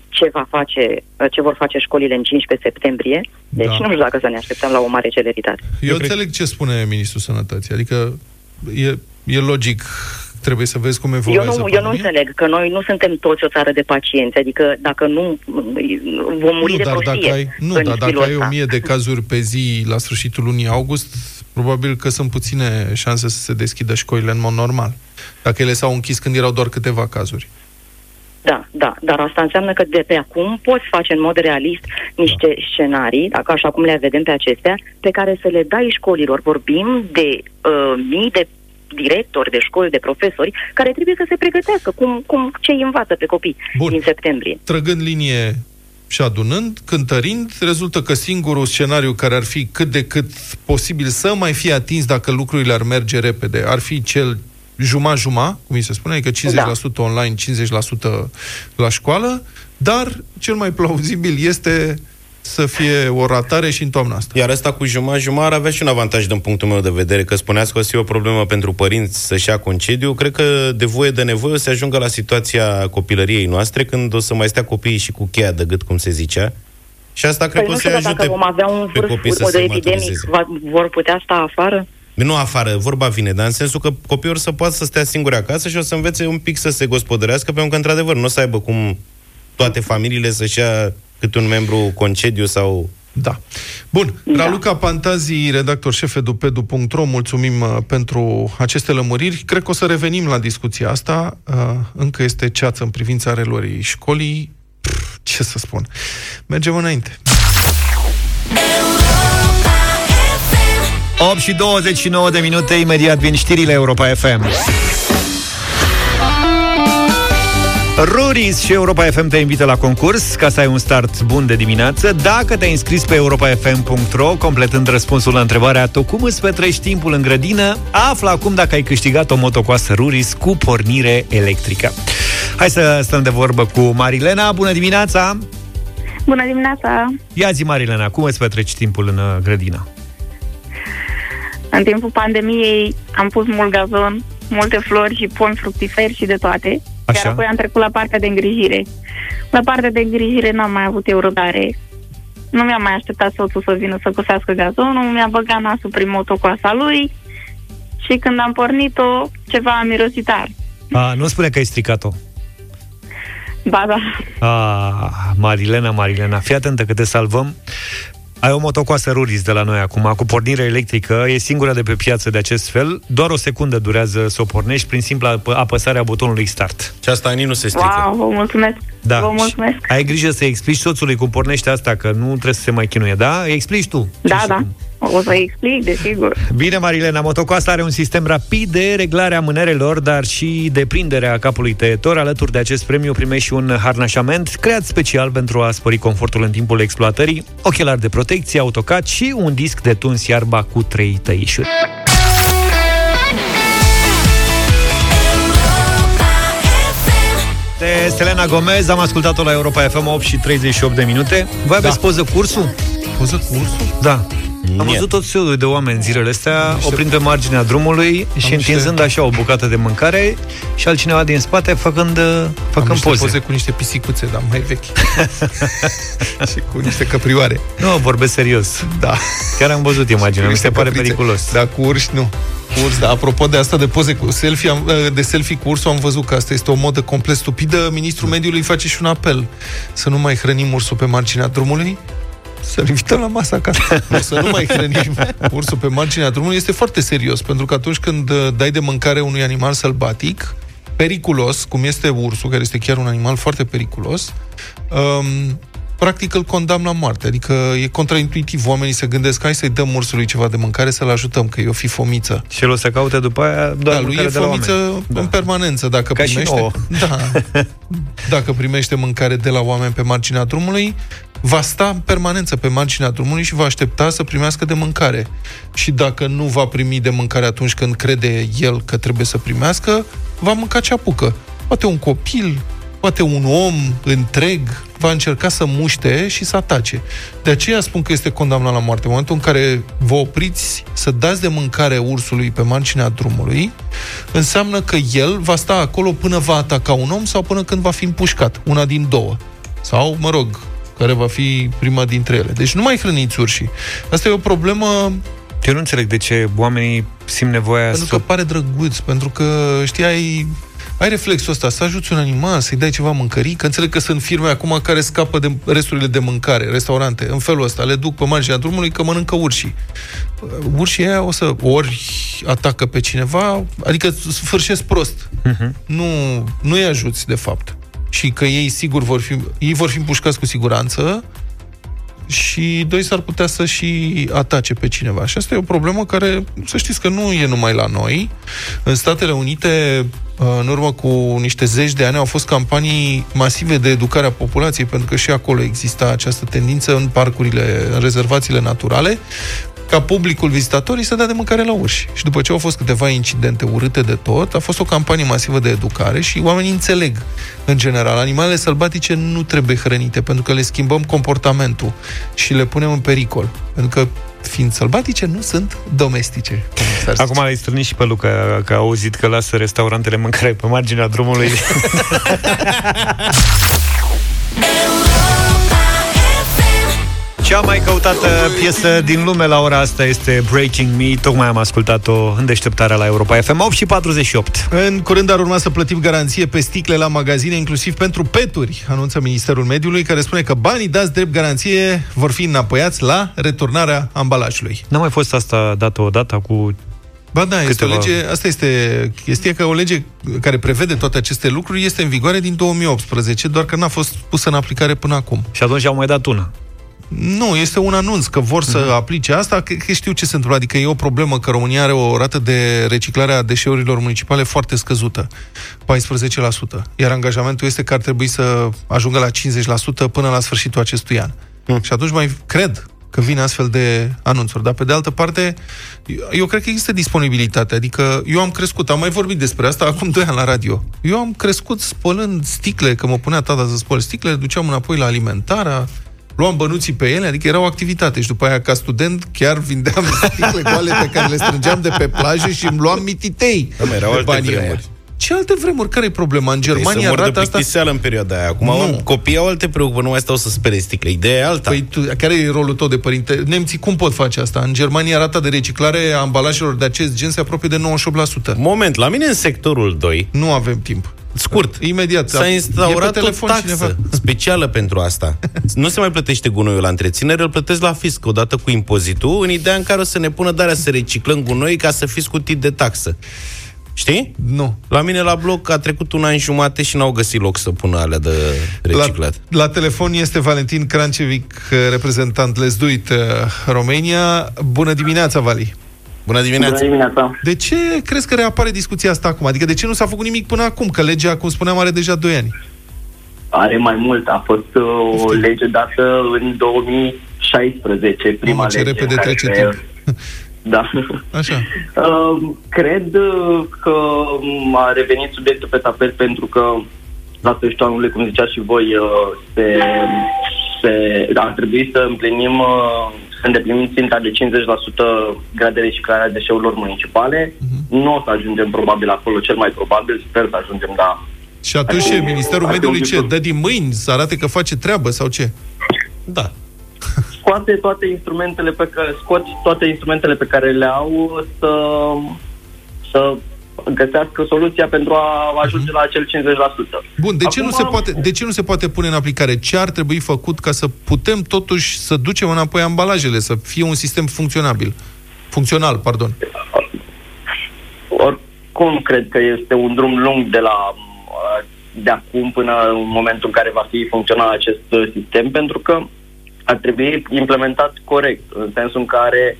ce vor face școlile în 15 septembrie. Deci da. Nu știu dacă să ne așteptăm la o mare celeritate. Eu înțeleg ce spune ministrul Sănătății. Adică e logic. Trebuie să vezi cum evoluează. Eu nu înțeleg, că noi nu suntem toți o țară de pacienți. Adică dacă nu vom muri de prostie. Nu, dar dacă ai 1000 de cazuri pe zi la sfârșitul lunii august, probabil că sunt puține șanse să se deschidă școlile în mod normal. Dacă ele s-au închis când erau doar câteva cazuri. Da, dar asta înseamnă că de pe acum poți face în mod realist niște scenarii, dacă așa cum le vedem pe acestea, pe care să le dai școlilor. Vorbim de mii de directori de școli, de profesori, care trebuie să se pregătească cum ce îi învață pe copii din septembrie. Trăgând linie și adunând, cântărind, rezultă că singurul scenariu care ar fi cât de cât posibil să mai fie atins dacă lucrurile ar merge repede, ar fi cel juma-juma, cum îi se spune, adică 50% online, 50% la școală, dar cel mai plauzibil este să fie o ratare și în toamna asta. Iar asta cu juma-juma ar avea și un avantaj din punctul meu de vedere, că spuneați că o să fie o problemă pentru părinți să-și ia concediu. Cred că de voie de nevoie o să ajungă la situația copilăriei noastre, când o să mai stea copiii și cu cheia de gât, cum se zicea. Și asta cred că o să-i ajute vom avea un pe copii să se maturizeze. Vor putea sta afară? Nu afară, vorba vine, dar în sensul că copiii or să poată să stea singuri acasă și o să învețe un pic să se gospodărească, pentru că, într-adevăr, nu o să aibă cum toate familiile să-și ia cât un membru concediu sau... Da. Bun. Raluca Pantazi, redactor șef edupedu.ro, mulțumim pentru aceste lămuriri. Cred că o să revenim la discuția asta. Încă este ceață în privința reluării școlii. Ce să spun? Mergem înainte. 8:29, imediat vin știrile Europa FM. Roris și Europa FM te invită la concurs ca să ai un start bun de dimineață. Dacă te-ai înscris pe europafm.ro, completând răspunsul la întrebarea "Tu cum îți petrești timpul în grădină?", află acum dacă ai câștigat o motocoasă Roris cu pornire electrică. Hai să stăm de vorbă cu Marilena. Bună dimineața! Bună dimineața! Ia zi, Marilena, cum îți petreci timpul în grădină? În timpul pandemiei am pus mult gazon, multe flori și pomi fructiferi și de toate. Așa. Iar apoi am trecut la partea de îngrijire. La partea de îngrijire n-am mai avut eu răbdare. Nu mi-am mai așteptat soțul să vină să cusească gazonul, mi-a băgat nasul prin motocoasa lui și când am pornit-o, ceva a mirosit tare. Nu spune că ai stricat-o. Ba da. Marilena, fii atentă că te salvăm. Ai o motocoasă Roris de la noi acum, cu pornire electrică, e singura de pe piață de acest fel, doar o secundă durează să o pornești prin simpla apăsare a butonului start. Și asta nu se strică. Wow, vă mulțumesc! Da. Vă mulțumesc. Ai grijă să explici soțului cum pornește asta, că nu trebuie să se mai chinuie, da? Explici tu. Da. O să explic, desigur. Bine, Marilena, motocoasa are un sistem rapid de reglare a mânerelor, dar și de prindere a capului tăietor. Alături de acest premiu primești și un harnașament creat special pentru a spori confortul în timpul exploatării, ochelari de protecție, autocat și un disc de tuns iarba cu 3 tăișuri. 8 Selena Gomez, am ascultat-o la Europa FM, 8 și 38 de minute. Voi aveți poză cursul? Poză cursul? Da. Am văzut tot felul de oameni zilele astea oprind pe marginea drumului și întinzând așa o bucată de mâncare și altcineva din spate făcând poze cu niște pisicuțe, dar mai vechi. Și cu niște căprioare. Nu, vorbesc serios. Da. Chiar am văzut imaginea, mi se pare periculos. Dar cu urși nu. Da, apropo de asta, de poze cu selfie, cu ursul, am văzut că asta este o modă complet stupidă. Ministrul Mediului face și un apel să nu mai hrănim ursul pe marginea drumului. Să-l invităm la masă acasă. Să nu mai hrănim ursul pe marginea drumului. Este foarte serios, pentru că atunci când dai de mâncare unui animal sălbatic periculos, cum este ursul, care este chiar un animal foarte periculos, practic îl condamn la moarte. Adică e contraintuitiv. Oamenii se gândesc, hai să-i dăm ursului ceva de mâncare, să-l ajutăm, că e o fi fomiță. Și el o să caute după aia doar mâncare lui e de fomiță la oameni. În permanență. Dacă ca primește, dacă primește mâncare de la oameni pe marginea drumului, va sta în permanență pe marginea drumului și va aștepta să primească de mâncare. Și dacă nu va primi de mâncare atunci când crede el că trebuie să primească, va mânca ce apucă. Poate un copil, poate un om întreg va încerca să muște și să atace. De aceea spun că este condamnat la moarte. În momentul în care vă opriți să dați de mâncare ursului pe marginea drumului, înseamnă că el va sta acolo până va ataca un om sau până când va fi împușcat. Una din două. Sau, mă rog, care va fi prima dintre ele. Deci nu mai hrăniți urșii. Asta e o problemă. Eu nu înțeleg de ce oamenii simt nevoia. Pentru că pare drăguț, pentru că știai, ai reflexul ăsta, să ajuți un animal, să-i dai ceva mâncării, că înțeleg că sunt firme acum care scapă de resturile de mâncare, restaurante, în felul ăsta, le duc pe marginea drumului că mănâncă urșii. Urșii aia o să ori atacă pe cineva, adică sfârșesc prost. Nu îi ajuți, de fapt. Și că ei sigur vor fi împușcați cu siguranță și doi s-ar putea să și atace pe cineva. Și asta e o problemă care, să știți că nu e numai la noi. În Statele Unite, în urmă cu niște zeci de ani, au fost campanii masive de educare a populației, pentru că și acolo exista această tendință în parcurile, în rezervațiile naturale, ca publicul, vizitatorii, să dea de mâncare la urși. Și după ce au fost câteva incidente urâte de tot, a fost o campanie masivă de educare și oamenii înțeleg, în general, animalele sălbatice nu trebuie hrănite, pentru că le schimbăm comportamentul și le punem în pericol. Pentru că, fiind sălbatice, nu sunt domestice. Acum l-ai strânit și pe Luca, că a auzit că lasă restaurantele mâncare pe marginea drumului. Cea mai căutată piesă din lume la ora asta este Breaking Me. Tocmai am ascultat-o în deșteptarea la Europa FM. 8 și 48. În curând ar urma să plătim garanție pe sticle la magazine, inclusiv pentru peturi, anunță Ministerul Mediului, care spune că banii dați drept garanție vor fi înapoiați la returnarea ambalajului. N-a mai fost asta dată odată cu... Ba da, este o lege, asta este chestia, că o lege care prevede toate aceste lucruri este în vigoare din 2018, doar că n-a fost pusă în aplicare până acum. Și atunci au mai dat una. Nu, este un anunț că vor să aplice asta, că știu ce se întâmplă, adică e o problemă că România are o rată de reciclare a deșeurilor municipale foarte scăzută, 14%, iar angajamentul este că ar trebui să ajungă la 50% până la sfârșitul acestui an. Și atunci mai cred că vin astfel de anunțuri, dar pe de altă parte, eu cred că există disponibilitate, adică eu am crescut, am mai vorbit despre asta acum 2 ani la radio, eu am crescut spălând sticle, că mă punea tata să spăl sticle, le duceam înapoi la alimentarea, luam bănuții pe ele, adică era o activitate. Și după aia, ca student, chiar vindeam sticle goale pe care le strângeam de pe plajă și îmi luam mititei. Da, erau alte vremuri. Ce alte vremuri? Care-i problema? În Germania rata asta... în perioada aia. Acum copiii au alte preocupări, nu mai stau să spere sticle. Ideea e alta. Păi tu, care e rolul tău de părinte? Nemții cum pot face asta? În Germania rata de reciclare a ambalajelor de acest gen se apropie de 98%. Moment, la mine în sectorul 2... Nu avem timp. Scurt, imediat. S-a instaurat o taxă specială pentru asta. Nu se mai plătește gunoiul la întreținere, îl plătesc la fisc odată cu impozitul, în ideea în care o să ne pună darea să reciclăm gunoi ca să fii scutit de taxă. Știi? Nu. La mine la bloc a trecut 1 an și jumate și n-au găsit loc să pună alea de reciclat. La telefon este Valentin Crâncevici, reprezentant Let's Do It România. Bună dimineața, Vali! Bună dimineața. Bună dimineața! De ce crezi că reapare discuția asta acum? Adică de ce nu s-a făcut nimic până acum? Că legea, cum spuneam, are deja 2 ani. Are mai mult. A fost o lege dată în 2016, prima lege. Ce repede trece timp. Da. Așa. Cred că a revenit subiectul pe tapet pentru că la sfârșitul anului, cum ziceați și voi, ar trebui să împlinim ținta de 50% gradere și crearea deșeurilor municipale. Nu o să ajungem probabil acolo, cel mai probabil, sper să ajungem, da. Și atunci Ministerul Mediului ce? Dă din mâini să arate că face treabă sau ce? Da. Scoate toate instrumentele pe care, le au să găsească soluția pentru a ajunge la acel 50%. Bun, de ce nu se poate pune în aplicare? Ce ar trebui făcut ca să putem totuși să ducem înapoi ambalajele, să fie un sistem funcțional? Oricum, cred că este un drum lung de acum până în momentul în care va fi funcțional acest sistem, pentru că ar trebui implementat corect, în sensul în care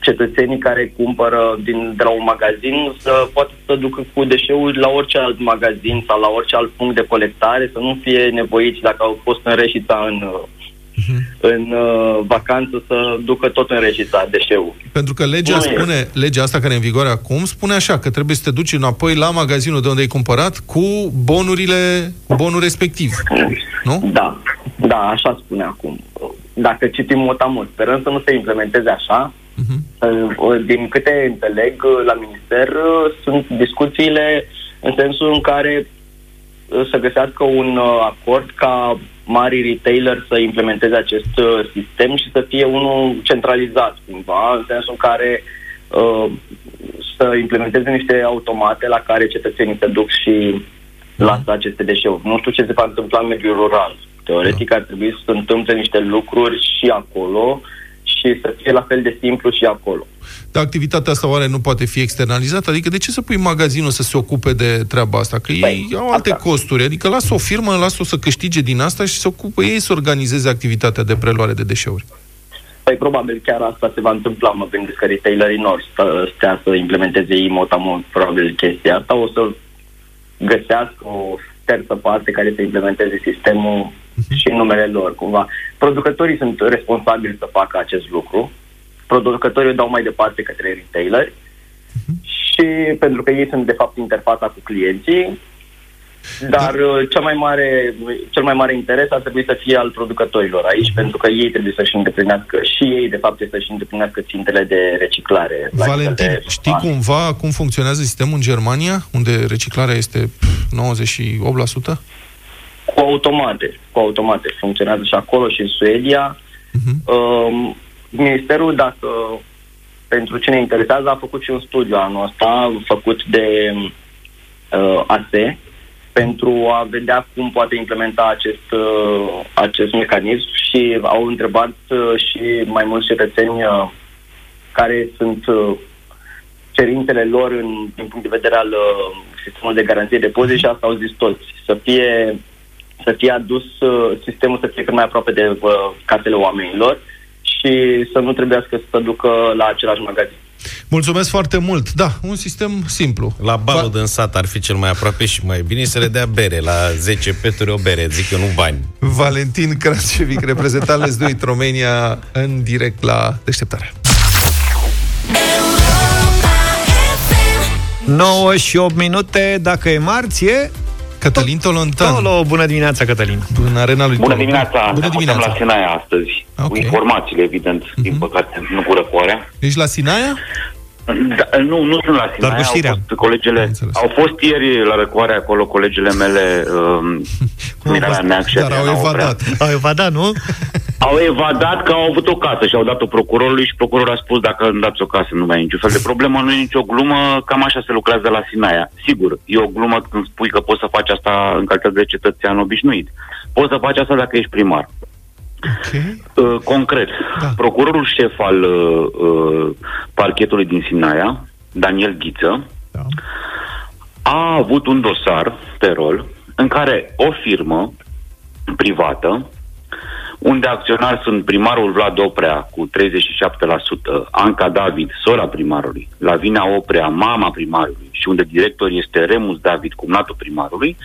cetățenii care cumpără de la un magazin să poată să ducă cu deșeuri la orice alt magazin sau la orice alt punct de colectare, să nu fie nevoiți, dacă au fost în Reșița în vacanță, să ducă tot în Reșița deșeul. Pentru că legea asta care e în vigoare acum spune așa, că trebuie să te duci înapoi la magazinul de unde ai cumpărat cu bonul respectiv. Nu? Da, așa spune acum. Dacă citim mot-a-mot, sperăm să nu se implementeze așa. Din câte înțeleg, la minister sunt discuțiile în sensul în care să găsească un acord ca mari retailer să implementeze acest sistem și să fie unul centralizat cumva, în sensul în care să implementeze niște automate la care cetățenii se duc și lasă aceste deșeuri. Nu știu ce se va întâmpla în mediul rural. Teoretic ar trebui să se întâmple niște lucruri și acolo și să fie la fel de simplu și acolo. Dar activitatea asta oare nu poate fi externalizată? Adică de ce să pui magazinul să se ocupe de treaba asta? Că ei au alte costuri. Adică lasă o firmă, lasă-o să câștige din asta și se ocupă ei să organizeze activitatea de preluare de deșeuri. Probabil chiar asta se va întâmpla. Mă gândesc că retailerii noștri stea să implementeze ei mot-a-mot probabil chestia asta. O să găsească o terță parte care să implementeze sistemul și numele lor, cumva. Producătorii sunt responsabili să facă acest lucru. Producătorii o dau mai departe către retaileri și pentru că ei sunt, de fapt, interfața cu clienții, dar cel mai mare interes ar trebui să fie al producătorilor aici, pentru că ei trebuie să-și îndeplinească și ei, de fapt, să-și îndeplinească țintele de reciclare. Valentin, știi cumva cum funcționează sistemul în Germania, unde reciclarea este 98%? Cu automate funcționează și acolo și în Suedia. Ministerul, dacă pentru cine interesează, a făcut și un studiu anul ăsta făcut de ASE pentru a vedea cum poate implementa acest mecanism și au întrebat și mai mulți cetățeni care sunt cerințele lor din punct de vedere al sistemului de garanție depozite și asta au zis toți. Să fie adus sistemul să fie cât mai aproape de casele oamenilor și să nu trebuiască să ducă la același magazin. Mulțumesc foarte mult. Da, un sistem simplu. La balul din sat ar fi cel mai aproape și mai bine să le dea bere. La 10 peturi o bere, zic eu, nu bani. Valentin Crâncevici, reprezentant Let's Do It Romania, în direct la Deșteptarea. 9 și 8 minute, dacă e marție... Cătălin Tolontan. Bună dimineața, Cătălin. Bună dimineața. Suntem la Sinaia astăzi. Okay. Cu informațiile, evident, din păcate, nu cu răcoarea. Ești la Sinaia? Da, nu sunt la Sinaia. Dar cu știrea. Au fost ieri la răcoare acolo colegele mele, Mirela Neac și Adrian Oprea. Dar au evadat, nu? Au evadat că au avut o casă și au dat-o procurorului și procurorul a spus dacă îmi dați o casă nu mai e niciun fel de problemă, nu e nicio glumă, cam așa se lucrează la Sinaia. Sigur, e o glumă când spui că poți să faci asta în calitate de cetățean obișnuit. Poți să faci asta dacă ești primar. Okay. Concret, procurorul șef al parchetului din Sinaia, Daniel Ghiță, a avut un dosar pe rol în care o firmă privată unde acționari sunt primarul Vlad Oprea cu 37%, Anca David, sora primarului, Lavinia Oprea, mama primarului, și unde director este Remus David, cumnatul primarului,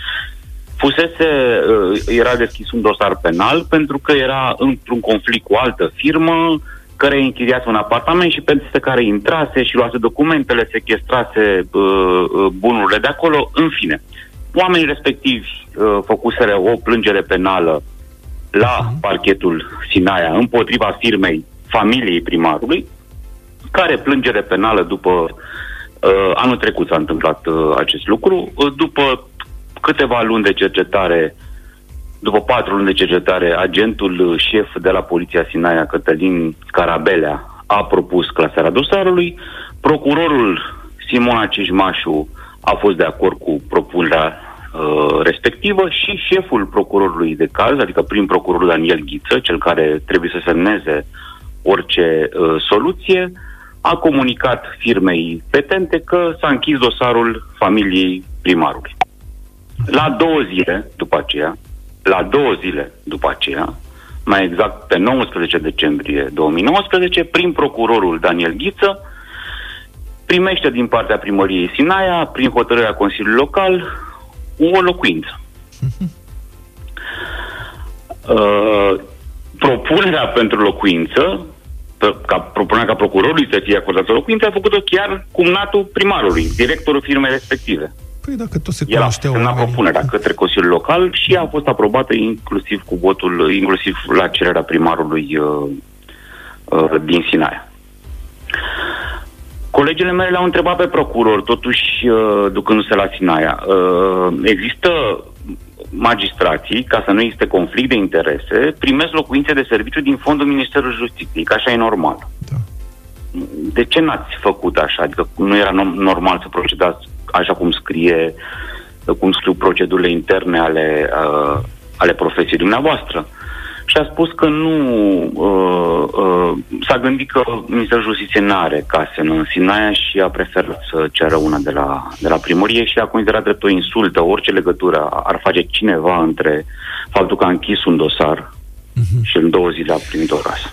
era deschis un dosar penal pentru că era într-un conflict cu o altă firmă care închiriase un apartament și peste care intrase și luase documentele, sechestrase bunurile de acolo, în fine. Oamenii respectivi făcuseră o plângere penală la parchetul Sinaia împotriva firmei familiei primarului, care plângere penală după anul trecut s-a întâmplat acest lucru, după câteva luni de cercetare, după 4 luni de cercetare, agentul șef de la Poliția Sinaia, Cătălin Scarabelea, a propus clasarea dosarului, procurorul Simona Cijmașu a fost de acord cu propunerea respectivă și șeful procurorului de caz, adică prim procurorul Daniel Ghiță, cel care trebuie să semneze orice soluție, a comunicat firmei petente că s-a închis dosarul familiei primarului. La două zile după aceea, mai exact pe 19 decembrie 2019, prim procurorul Daniel Ghiță primește din partea primăriei Sinaia, prin hotărârea Consiliului Local, o locuință. Propunerea pentru locuință, propunerea ca procurorului să fie acordată locuință, a făcut-o chiar cumnatul primarului, directorul firmei respective. Păi dacă tot se cunoștea oamenii. El a semnat propunerea către Consiliul Local și a fost aprobată inclusiv cu votul, inclusiv la cererea primarului din Sinaia. Colegele mele l-au întrebat pe procuror, totuși ducându-se la Sinaia, există magistrații, ca să nu existe conflict de interese, primesc locuințe de serviciu din fondul Ministerului Justiției, că așa e normal. Da. De ce n-ați făcut așa? Adică nu era normal să procedați așa cum scrie, cum scriu procedurile interne ale, ale profesiei dumneavoastră. Și a spus că nu s-a gândit că Ministerul Justiției n-are case în Sinaia și a preferat să ceară una de la, de la primărie și a considerat drept o insultă orice legătură ar face cineva între faptul că a închis un dosar și în 2 zile a primit o casă.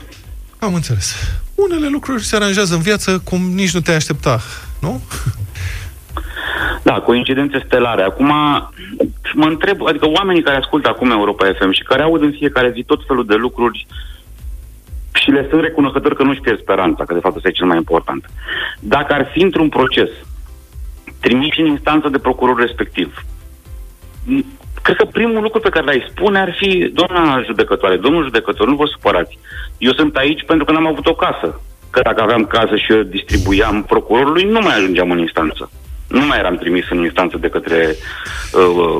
Am înțeles. Unele lucruri se aranjează în viață cum nici nu te-ai aștepta, nu? Da, coincidențe stelare. Acum mă întreb, adică oamenii care ascultă acum Europa FM și care aud în fiecare zi tot felul de lucruri și le sunt recunoscători că nu-și pierd speranța, că de fapt ăsta e cel mai important. Dacă ar fi într-un proces trimis în instanță de procurorul respectiv, cred că primul lucru pe care l-ai spune ar fi: doamna judecătoare, domnul judecător, nu vă supărați, eu sunt aici pentru că n-am avut o casă, că dacă aveam casă și eu distribuiam procurorului, nu mai ajungeam în instanță. Nu mai eram trimis în instanță de către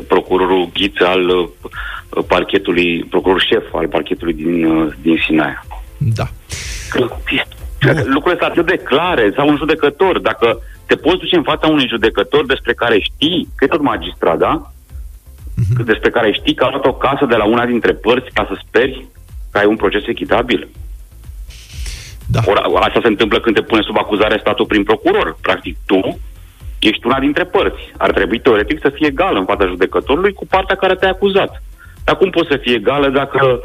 procurorul Ghiță al parchetului, procuror șef al parchetului din, din Sinaia. Da. Lucrurile sunt atât de clare, sau un judecător. Dacă te poți duce în fața unui judecător despre care știi, că e tot magistrat, da? Despre care știi că a luat o casă de la una dintre părți, ca să speri că ai un proces echitabil. Da. Or, asta se întâmplă când te pune sub acuzare statul prin procuror. Practic tu ești una dintre părți. Ar trebui teoretic să fie egal în fața judecătorului cu partea care te-a acuzat. Dar cum poți să fie egală dacă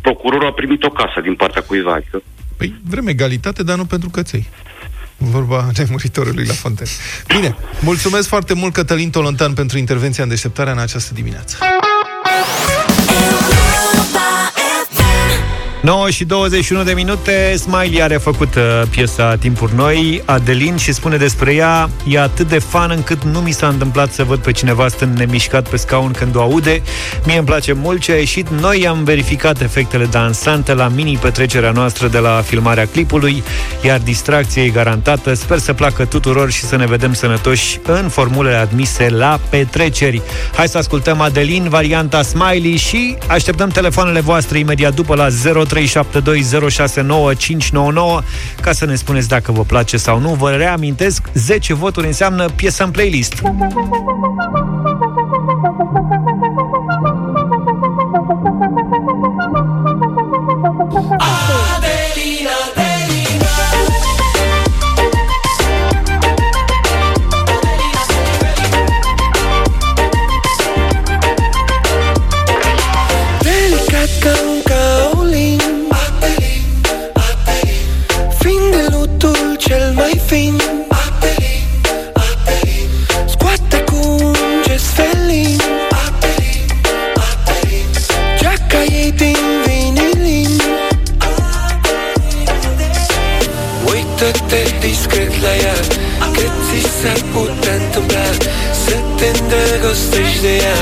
procurorul a primit o casă din partea cuiva? Adică... Păi vrem egalitate, dar nu pentru căței. Vorba nemuritorului la Fonten. Bine, mulțumesc foarte mult, Cătălin Tolontan, pentru intervenția în Deșteptarea în această dimineață. 9 și 21 de minute, Smiley are făcut piesa Timpuri Noi, Adelin, și spune despre ea: e atât de fan încât nu mi s-a întâmplat să văd pe cineva stând nemișcat pe scaun când o aude. Mie îmi place mult ce a ieșit. Noi am verificat efectele dansante la mini-petrecerea noastră de la filmarea clipului, iar distracția e garantată. Sper să placă tuturor și să ne vedem sănătoși în formulele admise la petreceri. Hai să ascultăm Adelin, varianta Smiley, și așteptăm telefoanele voastre imediat după la 0372069599 ca să ne spuneți dacă vă place sau nu. Vă reamintesc, 10 voturi înseamnă piesă în playlist. Cel mai fin, Adelin, Adelin, scoate cu întâmplat să te îndrăgostești de ea.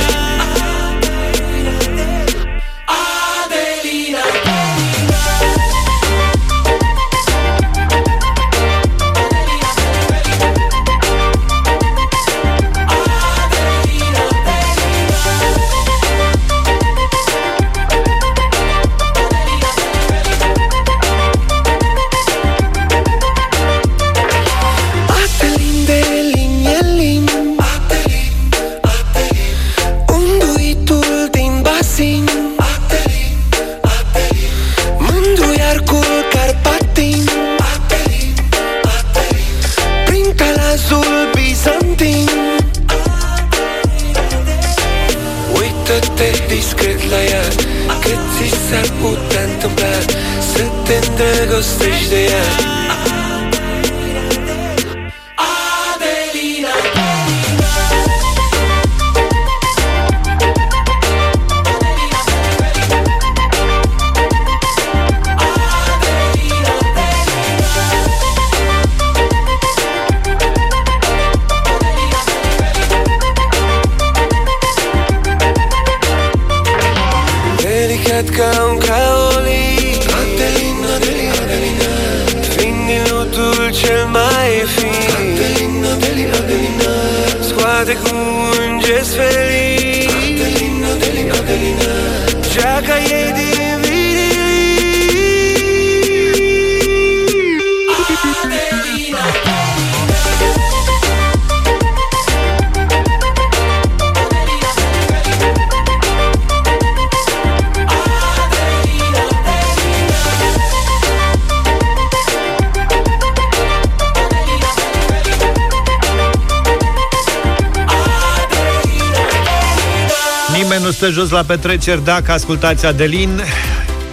Jos la petreceri, dacă ascultați Adelin,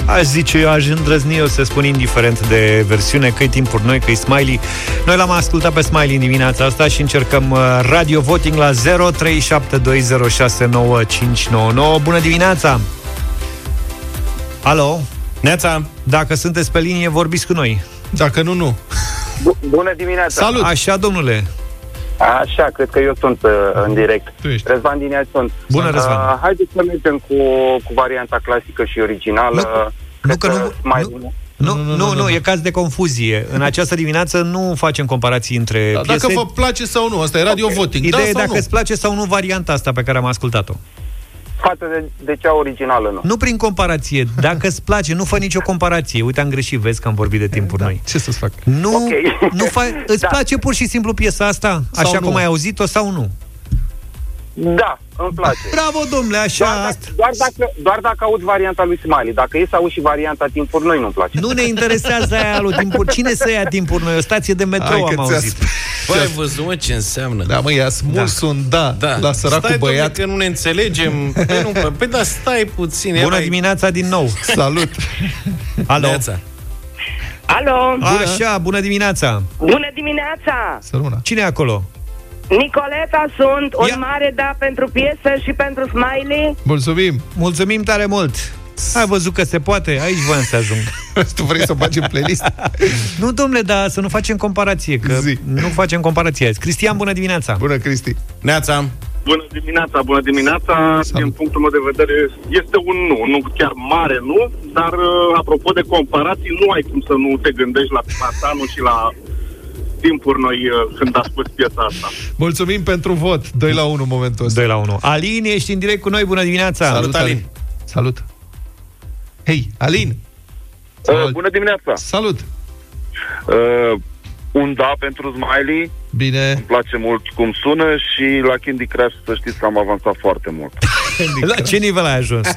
aș zice eu, aș îndrăzni eu să spun, indiferent de versiune, că-i timpuri noi, că-i Smiley. Noi l-am ascultat pe Smiley dimineața asta și încercăm radio voting la 0372069599. Bună dimineața! Alo! Neața! Dacă sunteți pe linie, vorbiți cu noi. Dacă nu, nu. Bună dimineața! Salut! Așa, domnule! Așa, cred că eu sunt în direct. Răzvan din Iași sunt. Bună, Răzvan. Haideți să mergem cu varianta clasică și originală. Nu, e caz de confuzie. În această dimineață nu facem comparații între piese. Dacă vă place sau nu, asta e radio voting. Ideea e dacă îți place sau nu varianta asta pe care am ascultat-o. Față de cea originală, nu. Nu prin comparație. Dacă îți place, nu fă nicio comparație. Uite, am greșit, vezi că am vorbit de timpuri noi. Ce să-ți fac? Îți place pur și simplu piesa asta? Sau așa nu? Cum ai auzit-o sau nu? Da, îmi place. Bravo, domnule, așa. Doar dacă aud varianta lui Smiley. Dacă e să auzi și varianta timpuri noi, nu-mi place. Nu ne interesează aia lui timpuri. Cine să ia timpuri noi? O stație de metrou am auzit. Băi, ai văzut, mă, ce înseamnă? Da, măi, i-a smuls un da la săracul băiat. Stai, că nu ne înțelegem. Păi da, stai puțin. Bună dimineața din nou. Salut. Alo. Alo. Așa, bună dimineața. Bună dimineața. Cine e acolo? Nicoleta sunt, un mare da pentru piesă și pentru Smiley. Mulțumim! Mulțumim tare mult! Ai văzut că se poate? Aici voiam să ajung. Tu vrei să o bagi în playlist? Nu, domnule, dar să nu facem comparație, că nu facem comparație azi. Cristian, bună dimineața! Bună, Cristi! Neața! Bună dimineața, bună dimineața! Din punctul meu de vedere, este un nu chiar mare nu, dar apropo de comparații, nu ai cum să nu te gândești la Platanu și la timpuri noi când a spus piața asta. Mulțumim pentru vot. 2-1 în momentul ăsta. 2-1. Alin, ești în direct cu noi. Bună dimineața. Salut, Alin. Salut. Hei, Alin. Salut. Bună dimineața. Salut. Un da pentru Smiley. Bine. Îmi place mult cum sună și la Candy Crush să știți că am avansat foarte mult. La ce nivel ai ajuns?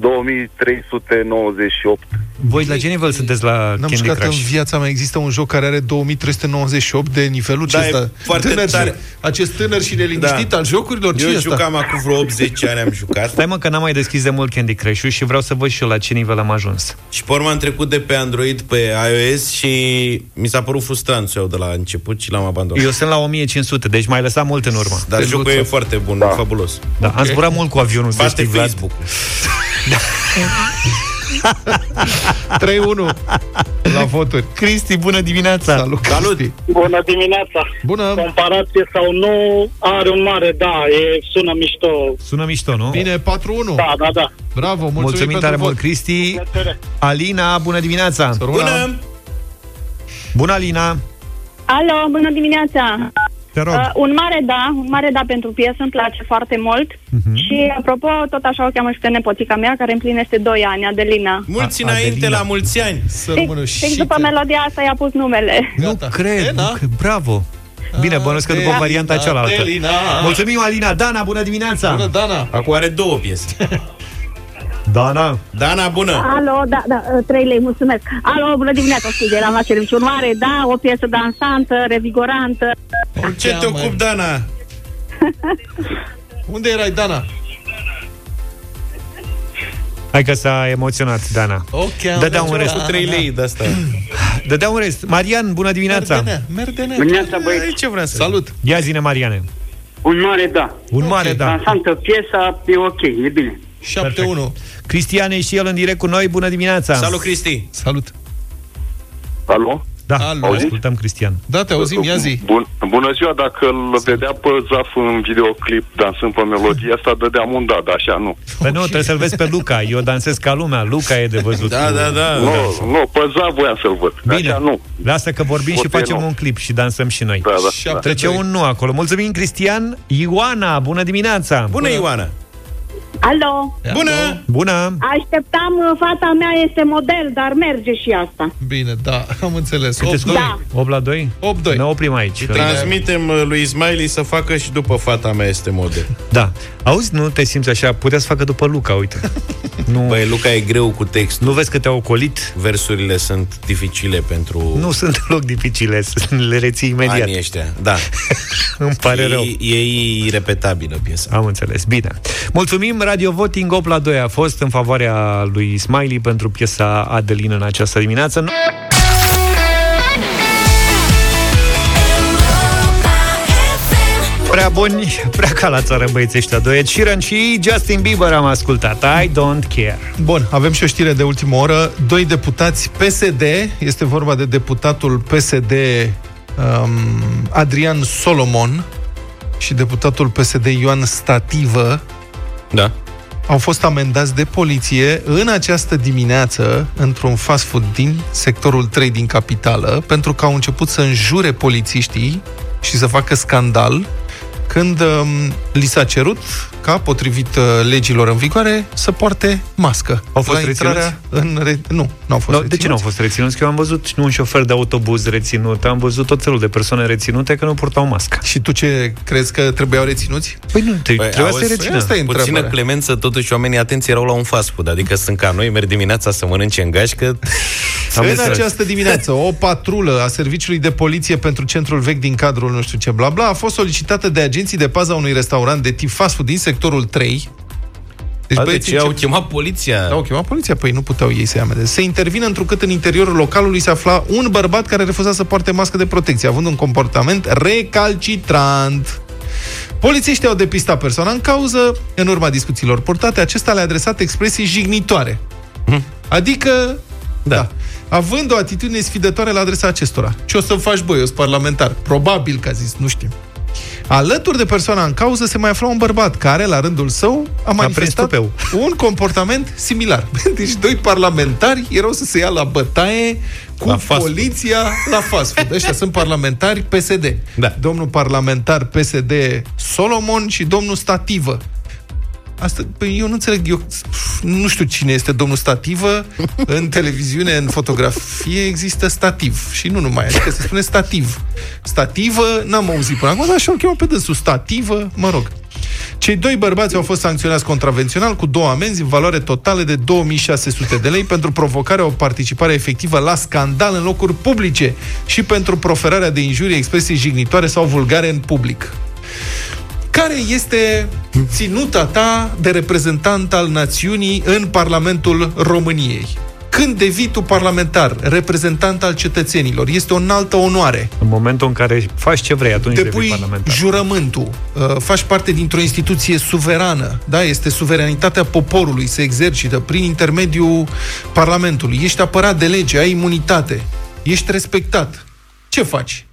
2398. Voi la ce nivel sunteți la Candy Crush? N-am știut că în viața mea există un joc care are 2398 de niveluri. Da, e foarte tare. Acest tânăr și neliniștit al jocurilor. Eu jucam acum vreo 80 ani, am jucat. Stai, mă, că n-am mai deschis de mult Candy Crush-ul și vreau să văd și eu la ce nivel am ajuns. Și pe urmă am trecut de pe Android pe iOS și mi s-a părut frustrant eu de la început și l-am abandonat. Eu sunt la 1500, deci mai lăsat mult în urmă. Dar jocul e foarte bun, fabulos. Am zburat mult cu avionul. Bate Facebook-ul. 3-1 la voturi. Cristi, bună dimineața. Salut, salut. Bună dimineața. Bună. Comparație sau nu, are un mare, da, e, sună mișto. Sună mișto, nu? Bine, 4-1. Da, da, da. Bravo, mulțumim tare mult, Cristi. Alina, bună dimineața. Bună. Bună, Alina. Alo, bună dimineața. Un mare da, un mare da pentru piesă, îmi place foarte mult. Și apropo, tot așa o cheamă și pe nepoțica mea, care împlinește 2 ani, Adelina. Mulți înainte, la mulți ani. Fix după melodia asta i-a pus numele. Gata. Nu cred, e, da? Bravo. Bine, bănuiesc că după varianta cealaltă. Adelina. Mulțumim, Alina. Dana, bună dimineața. Bună, Dana. Acum are 2 piese. Dana. Dana, bună. Alo, da, da, 3 lei, mulțumesc. Alo, bună dimineața, scuze, eram la serviciu. Urmare, da, o piesă dansantă, revigorantă. Ce te ocupi, Dana? Unde erai, Dana? Hai că s-a emoționat, Dana. Okay, dădea un rest. Cu 3 lei de asta. Dădea un rest. Marian, bună dimineața. Merdene. Dimineața, băieți. Ce vreau să... Salut. Ia zi-ne, Mariane. Un mare da. Un mare da. Dansantă, piesa, e ok, e bine. 7-1. Cristian e și el în direct cu noi. Bună dimineața. Salut, Cristi. Salut. Alo? Da, ascultăm, Cristian. Da, te auzim, ia zi. Bună ziua, dacă îl vedea pe Zaf în videoclip dansând pe melodia asta, dădeam un da, dar așa nu. Păi nu, trebuie să-l vezi pe Luca. Eu dansez ca lumea, Luca e de văzut. Da, da, da. Nu, nu, pe Zaf voiam să-l văd. Bine, așa nu. Lasă că vorbim și facem un clip și dansăm și noi. Da, da. Trece un nu acolo. Mulțumim, Cristian. Ioana, bună dimineața. Bună, Ioana. Alo! Bună! Bună! Așteptam, fata mea este model, dar merge și asta. Bine, da, am înțeles. 8-2? 8-2. Ne oprim aici. Îi transmitem lui Ismaili să facă și după fata mea este model. Da. Auzi, nu te simți așa? Putea să facă după Luca, uite. Nu. Băi, Luca e greu cu text. Nu vezi că te-a ocolit? Versurile sunt dificile pentru... Nu sunt deloc dificile, le reții imediat. Anii ăștia, da. Îmi pare rău. E irepetabilă piesa. Am înțeles, bine. Mulțumim. Radio Voting 8-2 a fost în favoarea lui Smiley pentru piesa Adeline în această dimineață. 3 buni, prea ca la țară, băieții ăștia doi. Sheeran și Justin Bieber am ascultat. I don't care. Bun, avem și o știre de ultimă oră. 2 deputați PSD, este vorba de deputatul PSD Adrian Solomon și deputatul PSD Ioan Stativă. Da. Au fost amendați de poliție în această dimineață într-un fast food din sectorul 3 din capitală, pentru că au început să înjure polițiștii și să facă scandal când li s-a cerut ca, potrivit legilor în vigoare, să poarte mască. Au fost reținuți? Nu, nu au fost reținuți. De ce nu au fost reținuți? Că eu am văzut un șofer de autobuz reținut, am văzut tot felul de persoane reținute că nu purtau mască. Și tu ce crezi, că trebuiau reținuți? Păi nu, trebuia să-i rețină. Puțină clemență, totuși oamenii atenți erau la un fast food, adică sunt ca noi, merg dimineața să mănânce în gașcă. În această dimineață, o patrulă a serviciului de poliție pentru centrul vechi din cadrul nu știu ce bla bla a fost solicitată de agenții de paza unui restaurant de tip fast food din sectorul 3. Deci au chemat poliția. Au chemat poliția, păi nu puteau ei să-i amendeze. Se intervine întrucât în interiorul localului se afla un bărbat care refuza să poarte mască de protecție, având un comportament recalcitrant. Polițiștii au depistat persoana în cauză. În urma discuțiilor purtate, acesta le-a adresat expresii jignitoare. Adică, da, având o atitudine sfidătoare la adresa acestora. Ce o să faci, băi, eu sunt parlamentar? Probabil că a zis, nu știu. Alături de persoana în cauză se mai afla un bărbat care, la rândul său, a manifestat un comportament similar. Deci doi parlamentari erau să se ia la bătaie cu poliția la fast food. Ăștia sunt parlamentari PSD. Da. Domnul parlamentar PSD Solomon și domnul Stativă. Asta, eu nu înțeleg, eu nu știu cine este domnul Stativă. În televiziune, în fotografie există stativ și nu numai, adică se spune stativ. Stativă, n-am auzit până acum, dar și-o chema pe dânsul Stativă, mă rog. Cei doi bărbați au fost sancționați contravențional cu 2 amenzi în valoare totală de 2600 de lei pentru provocarea o participare efectivă la scandal în locuri publice și pentru proferarea de injurii, expresii jignitoare sau vulgare în public. Care este ținuta ta de reprezentant al națiunii în Parlamentul României? Când devii tu parlamentar, reprezentant al cetățenilor, este o înaltă onoare. În momentul în care faci ce vrei, atunci devii parlamentar. Depui jurământul, faci parte dintr-o instituție suverană, da? Este suveranitatea poporului, se exercită prin intermediul parlamentului. Ești apărat de lege, ai imunitate, ești respectat. Ce faci?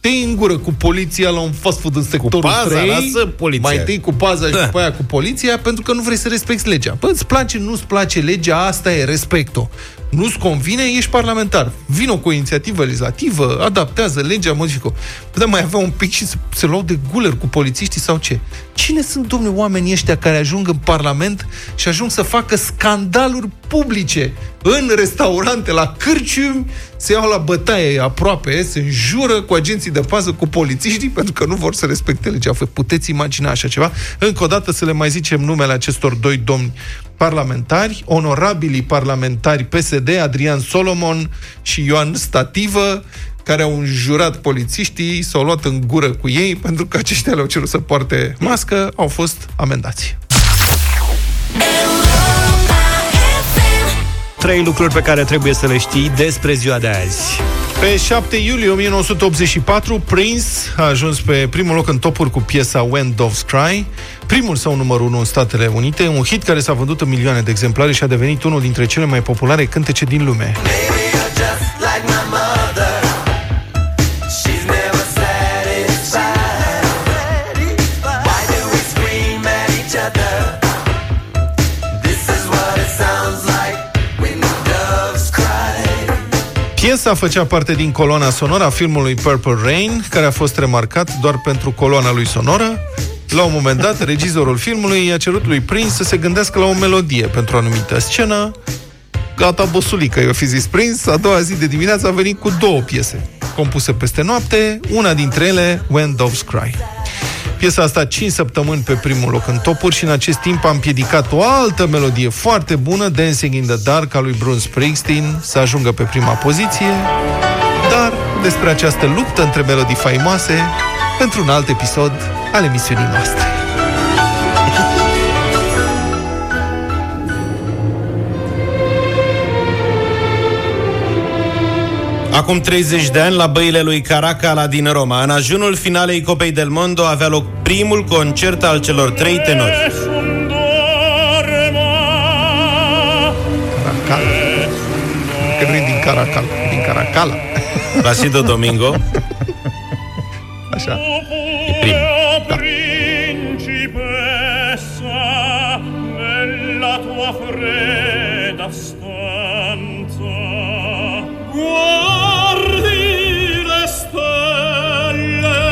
Te-i în gură cu poliția la un fast food în sectorul 3, lasă poliția. Mai întâi cu paza și după aia cu poliția, pentru că nu vrei să respecti legea. Bă, îți place, nu-ți place legea, asta e, respect-o. Nu-ți convine, ești parlamentar. Vino cu o inițiativă legislativă, adaptează legea, modifică-o. Dar mai avea un pic și se luau de guler cu polițiștii sau ce? Cine sunt, domnule, oamenii ăștia care ajung în Parlament și ajung să facă scandaluri publice în restaurante, la cârciumi, se iau la bătaie aproape, se înjură cu agenții de pază, cu polițiștii, pentru că nu vor să respecte legea. Puteți imagina așa ceva? Încă o dată să le mai zicem numele acestor doi domni parlamentari, onorabilii parlamentari PSD, Adrian Solomon și Ioan Stativă, care au înjurat polițiștii, s-au luat în gură cu ei, pentru că aceștia le-au cerut să poarte mască, au fost amendați. 3 lucruri pe care trebuie să le știi despre ziua de azi. Pe 7 iulie 1984, Prince a ajuns pe primul loc în topuri cu piesa When Doves Cry, primul său numărul 1 în Statele Unite, un hit care s-a vândut în milioane de exemplare și a devenit unul dintre cele mai populare cântece din lume. Piesa făcea parte din coloana sonoră a filmului Purple Rain, care a fost remarcat doar pentru coloana lui sonoră. La un moment dat, regizorul filmului i-a cerut lui Prince să se gândească la o melodie pentru o anumită scenă. Gata, bosulică, i-o fi zis Prince. A doua zi de dimineață a venit cu două piese compuse peste noapte, una dintre ele When Doves Cry. Piesa a stat 5 săptămâni pe primul loc în topuri și în acest timp a împiedicat o altă melodie foarte bună, Dancing in the Dark, a lui Bruce Springsteen, să ajungă pe prima poziție, dar despre această luptă între melodii faimoase într-un alt episod al emisiunii noastre. Acum 30 de ani, la băile lui Caracalla din Roma, în ajunul finalei Copei del Mondo, avea loc primul concert al celor trei tenori. Caracalla. Când vin din Caracalla. Din Caracalla. Plácido Domingo. Așa. E prim. Da.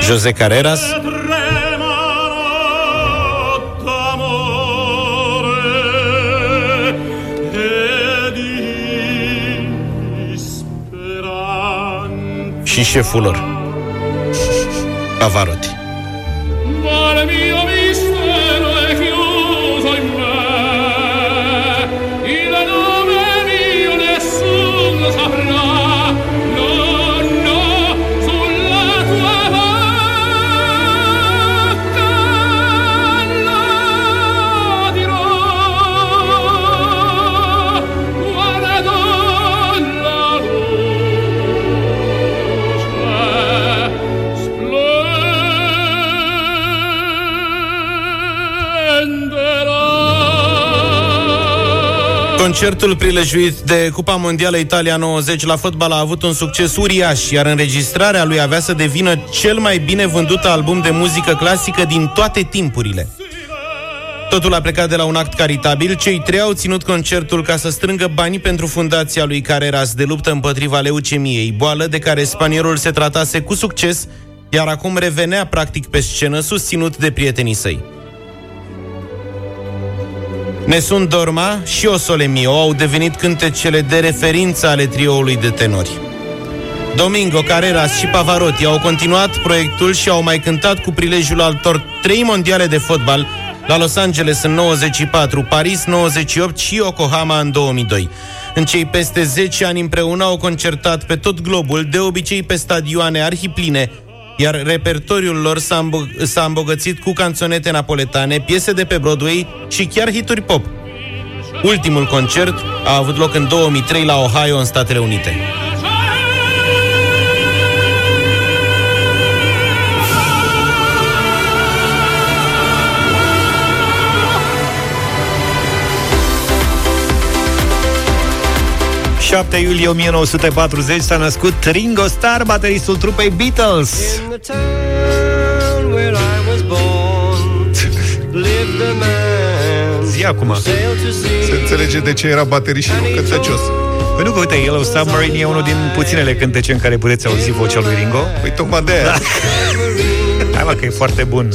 José Carreras. Și șeful lor, Pavarotti. Concertul prilejuit de Cupa Mondială Italia 90 la fotbal a avut un succes uriaș, iar înregistrarea lui avea să devină cel mai bine vândut album de muzică clasică din toate timpurile. Totul a plecat de la un act caritabil. Cei trei au ținut concertul ca să strângă banii pentru fundația lui Carreras de luptă împotriva leucemiei, boală de care spaniolul se tratase cu succes, iar acum revenea practic pe scenă susținut de prietenii săi. Nessun Dorma și O Sole Mio au devenit cântecele de referință ale trioului de tenori. Domingo, Carreras și Pavarotti au continuat proiectul și au mai cântat cu prilejul altor 3 mondiale de fotbal, la Los Angeles în 94, Paris 98 și Yokohama în 2002. În cei peste 10 ani împreună au concertat pe tot globul, de obicei pe stadioane arhipline, iar repertoriul lor s-a îmbogățit cu canțonete napoletane, piese de pe Broadway și chiar hituri pop. Ultimul concert a avut loc în 2003 la Ohio, în Statele Unite. Pe 7 iulie 1940 s-a născut Ringo Starr, bateristul trupei Beatles. Zi acum. Se înțelege de ce era baterist și nu cântăcios. Păi nu că, uite, Yellow Submarine e unul din puținele cântece în care puteți auzi vocea lui Ringo. Păi tocmai de aia. Hai, mă, că e foarte bun.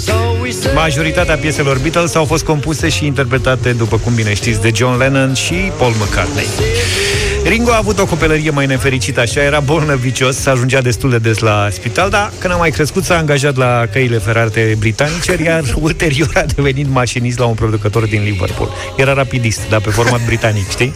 Majoritatea pieselor Beatles au fost compuse și interpretate, după cum bine știți, de John Lennon și Paul McCartney. Ringo a avut o copelărie mai nefericită, așa, era bolnăvicios, s-ajungea destul de des la spital, dar când a mai crescut s-a angajat la căile ferate britanice, iar ulterior a devenit mașinist la un producător din Liverpool. Era rapidist, dar pe format britanic, știi?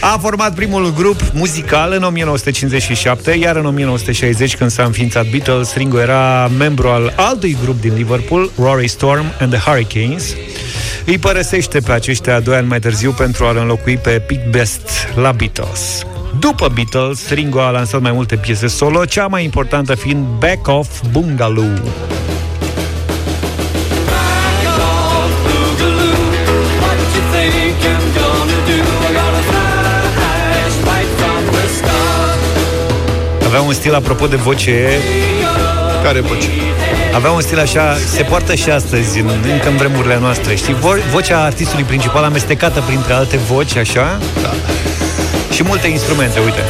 A format primul grup muzical în 1957, iar în 1960, când s-a înființat Beatles, Ringo era membru al altui grup din Liverpool, Rory Storm and the Hurricanes. Îi părăsește pe aceștia 2 ani mai târziu pentru a-l înlocui pe Pete Best la Beatles. După Beatles, Ringo a lansat mai multe piese solo, cea mai importantă fiind Back Off Boogaloo. Avea un stil, apropo de voce... Care voce? Avea un stil așa, se poartă și astăzi, încă în vremurile noastre, știi? Vocea artistului principal amestecată printre alte voci, așa? Da. Și multe instrumente, uite.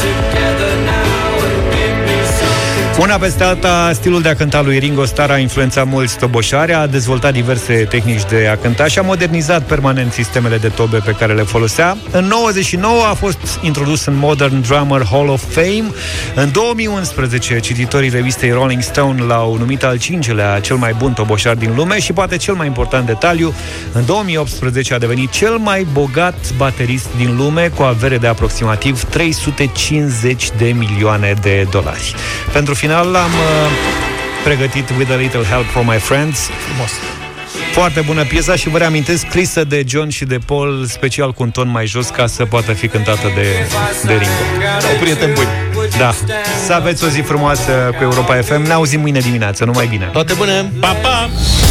Una peste alta, stilul de a cânta lui Ringo Starr a influențat mulți toboșari, a dezvoltat diverse tehnici de a cânta și a modernizat permanent sistemele de tobe pe care le folosea. În 99 a fost introdus în Modern Drummer Hall of Fame. În 2011, cititorii revistei Rolling Stone l-au numit al 5-lea cel mai bun toboșar din lume și poate cel mai important detaliu, în 2018 a devenit cel mai bogat baterist din lume, cu avere de aproximativ 350 de milioane de dolari. Pentru final am pregătit With a Little Help from My Friends. Frumos. Foarte bună piesa și vă reamintesc, scrisă de John și de Paul, special cu un ton mai jos, ca să poată fi cântată de Ringo. O prieten bun. Da. Să aveți o zi frumoasă cu Europa FM. Ne auzim mâine dimineață. Numai bine. Toate bune. Pa, pa!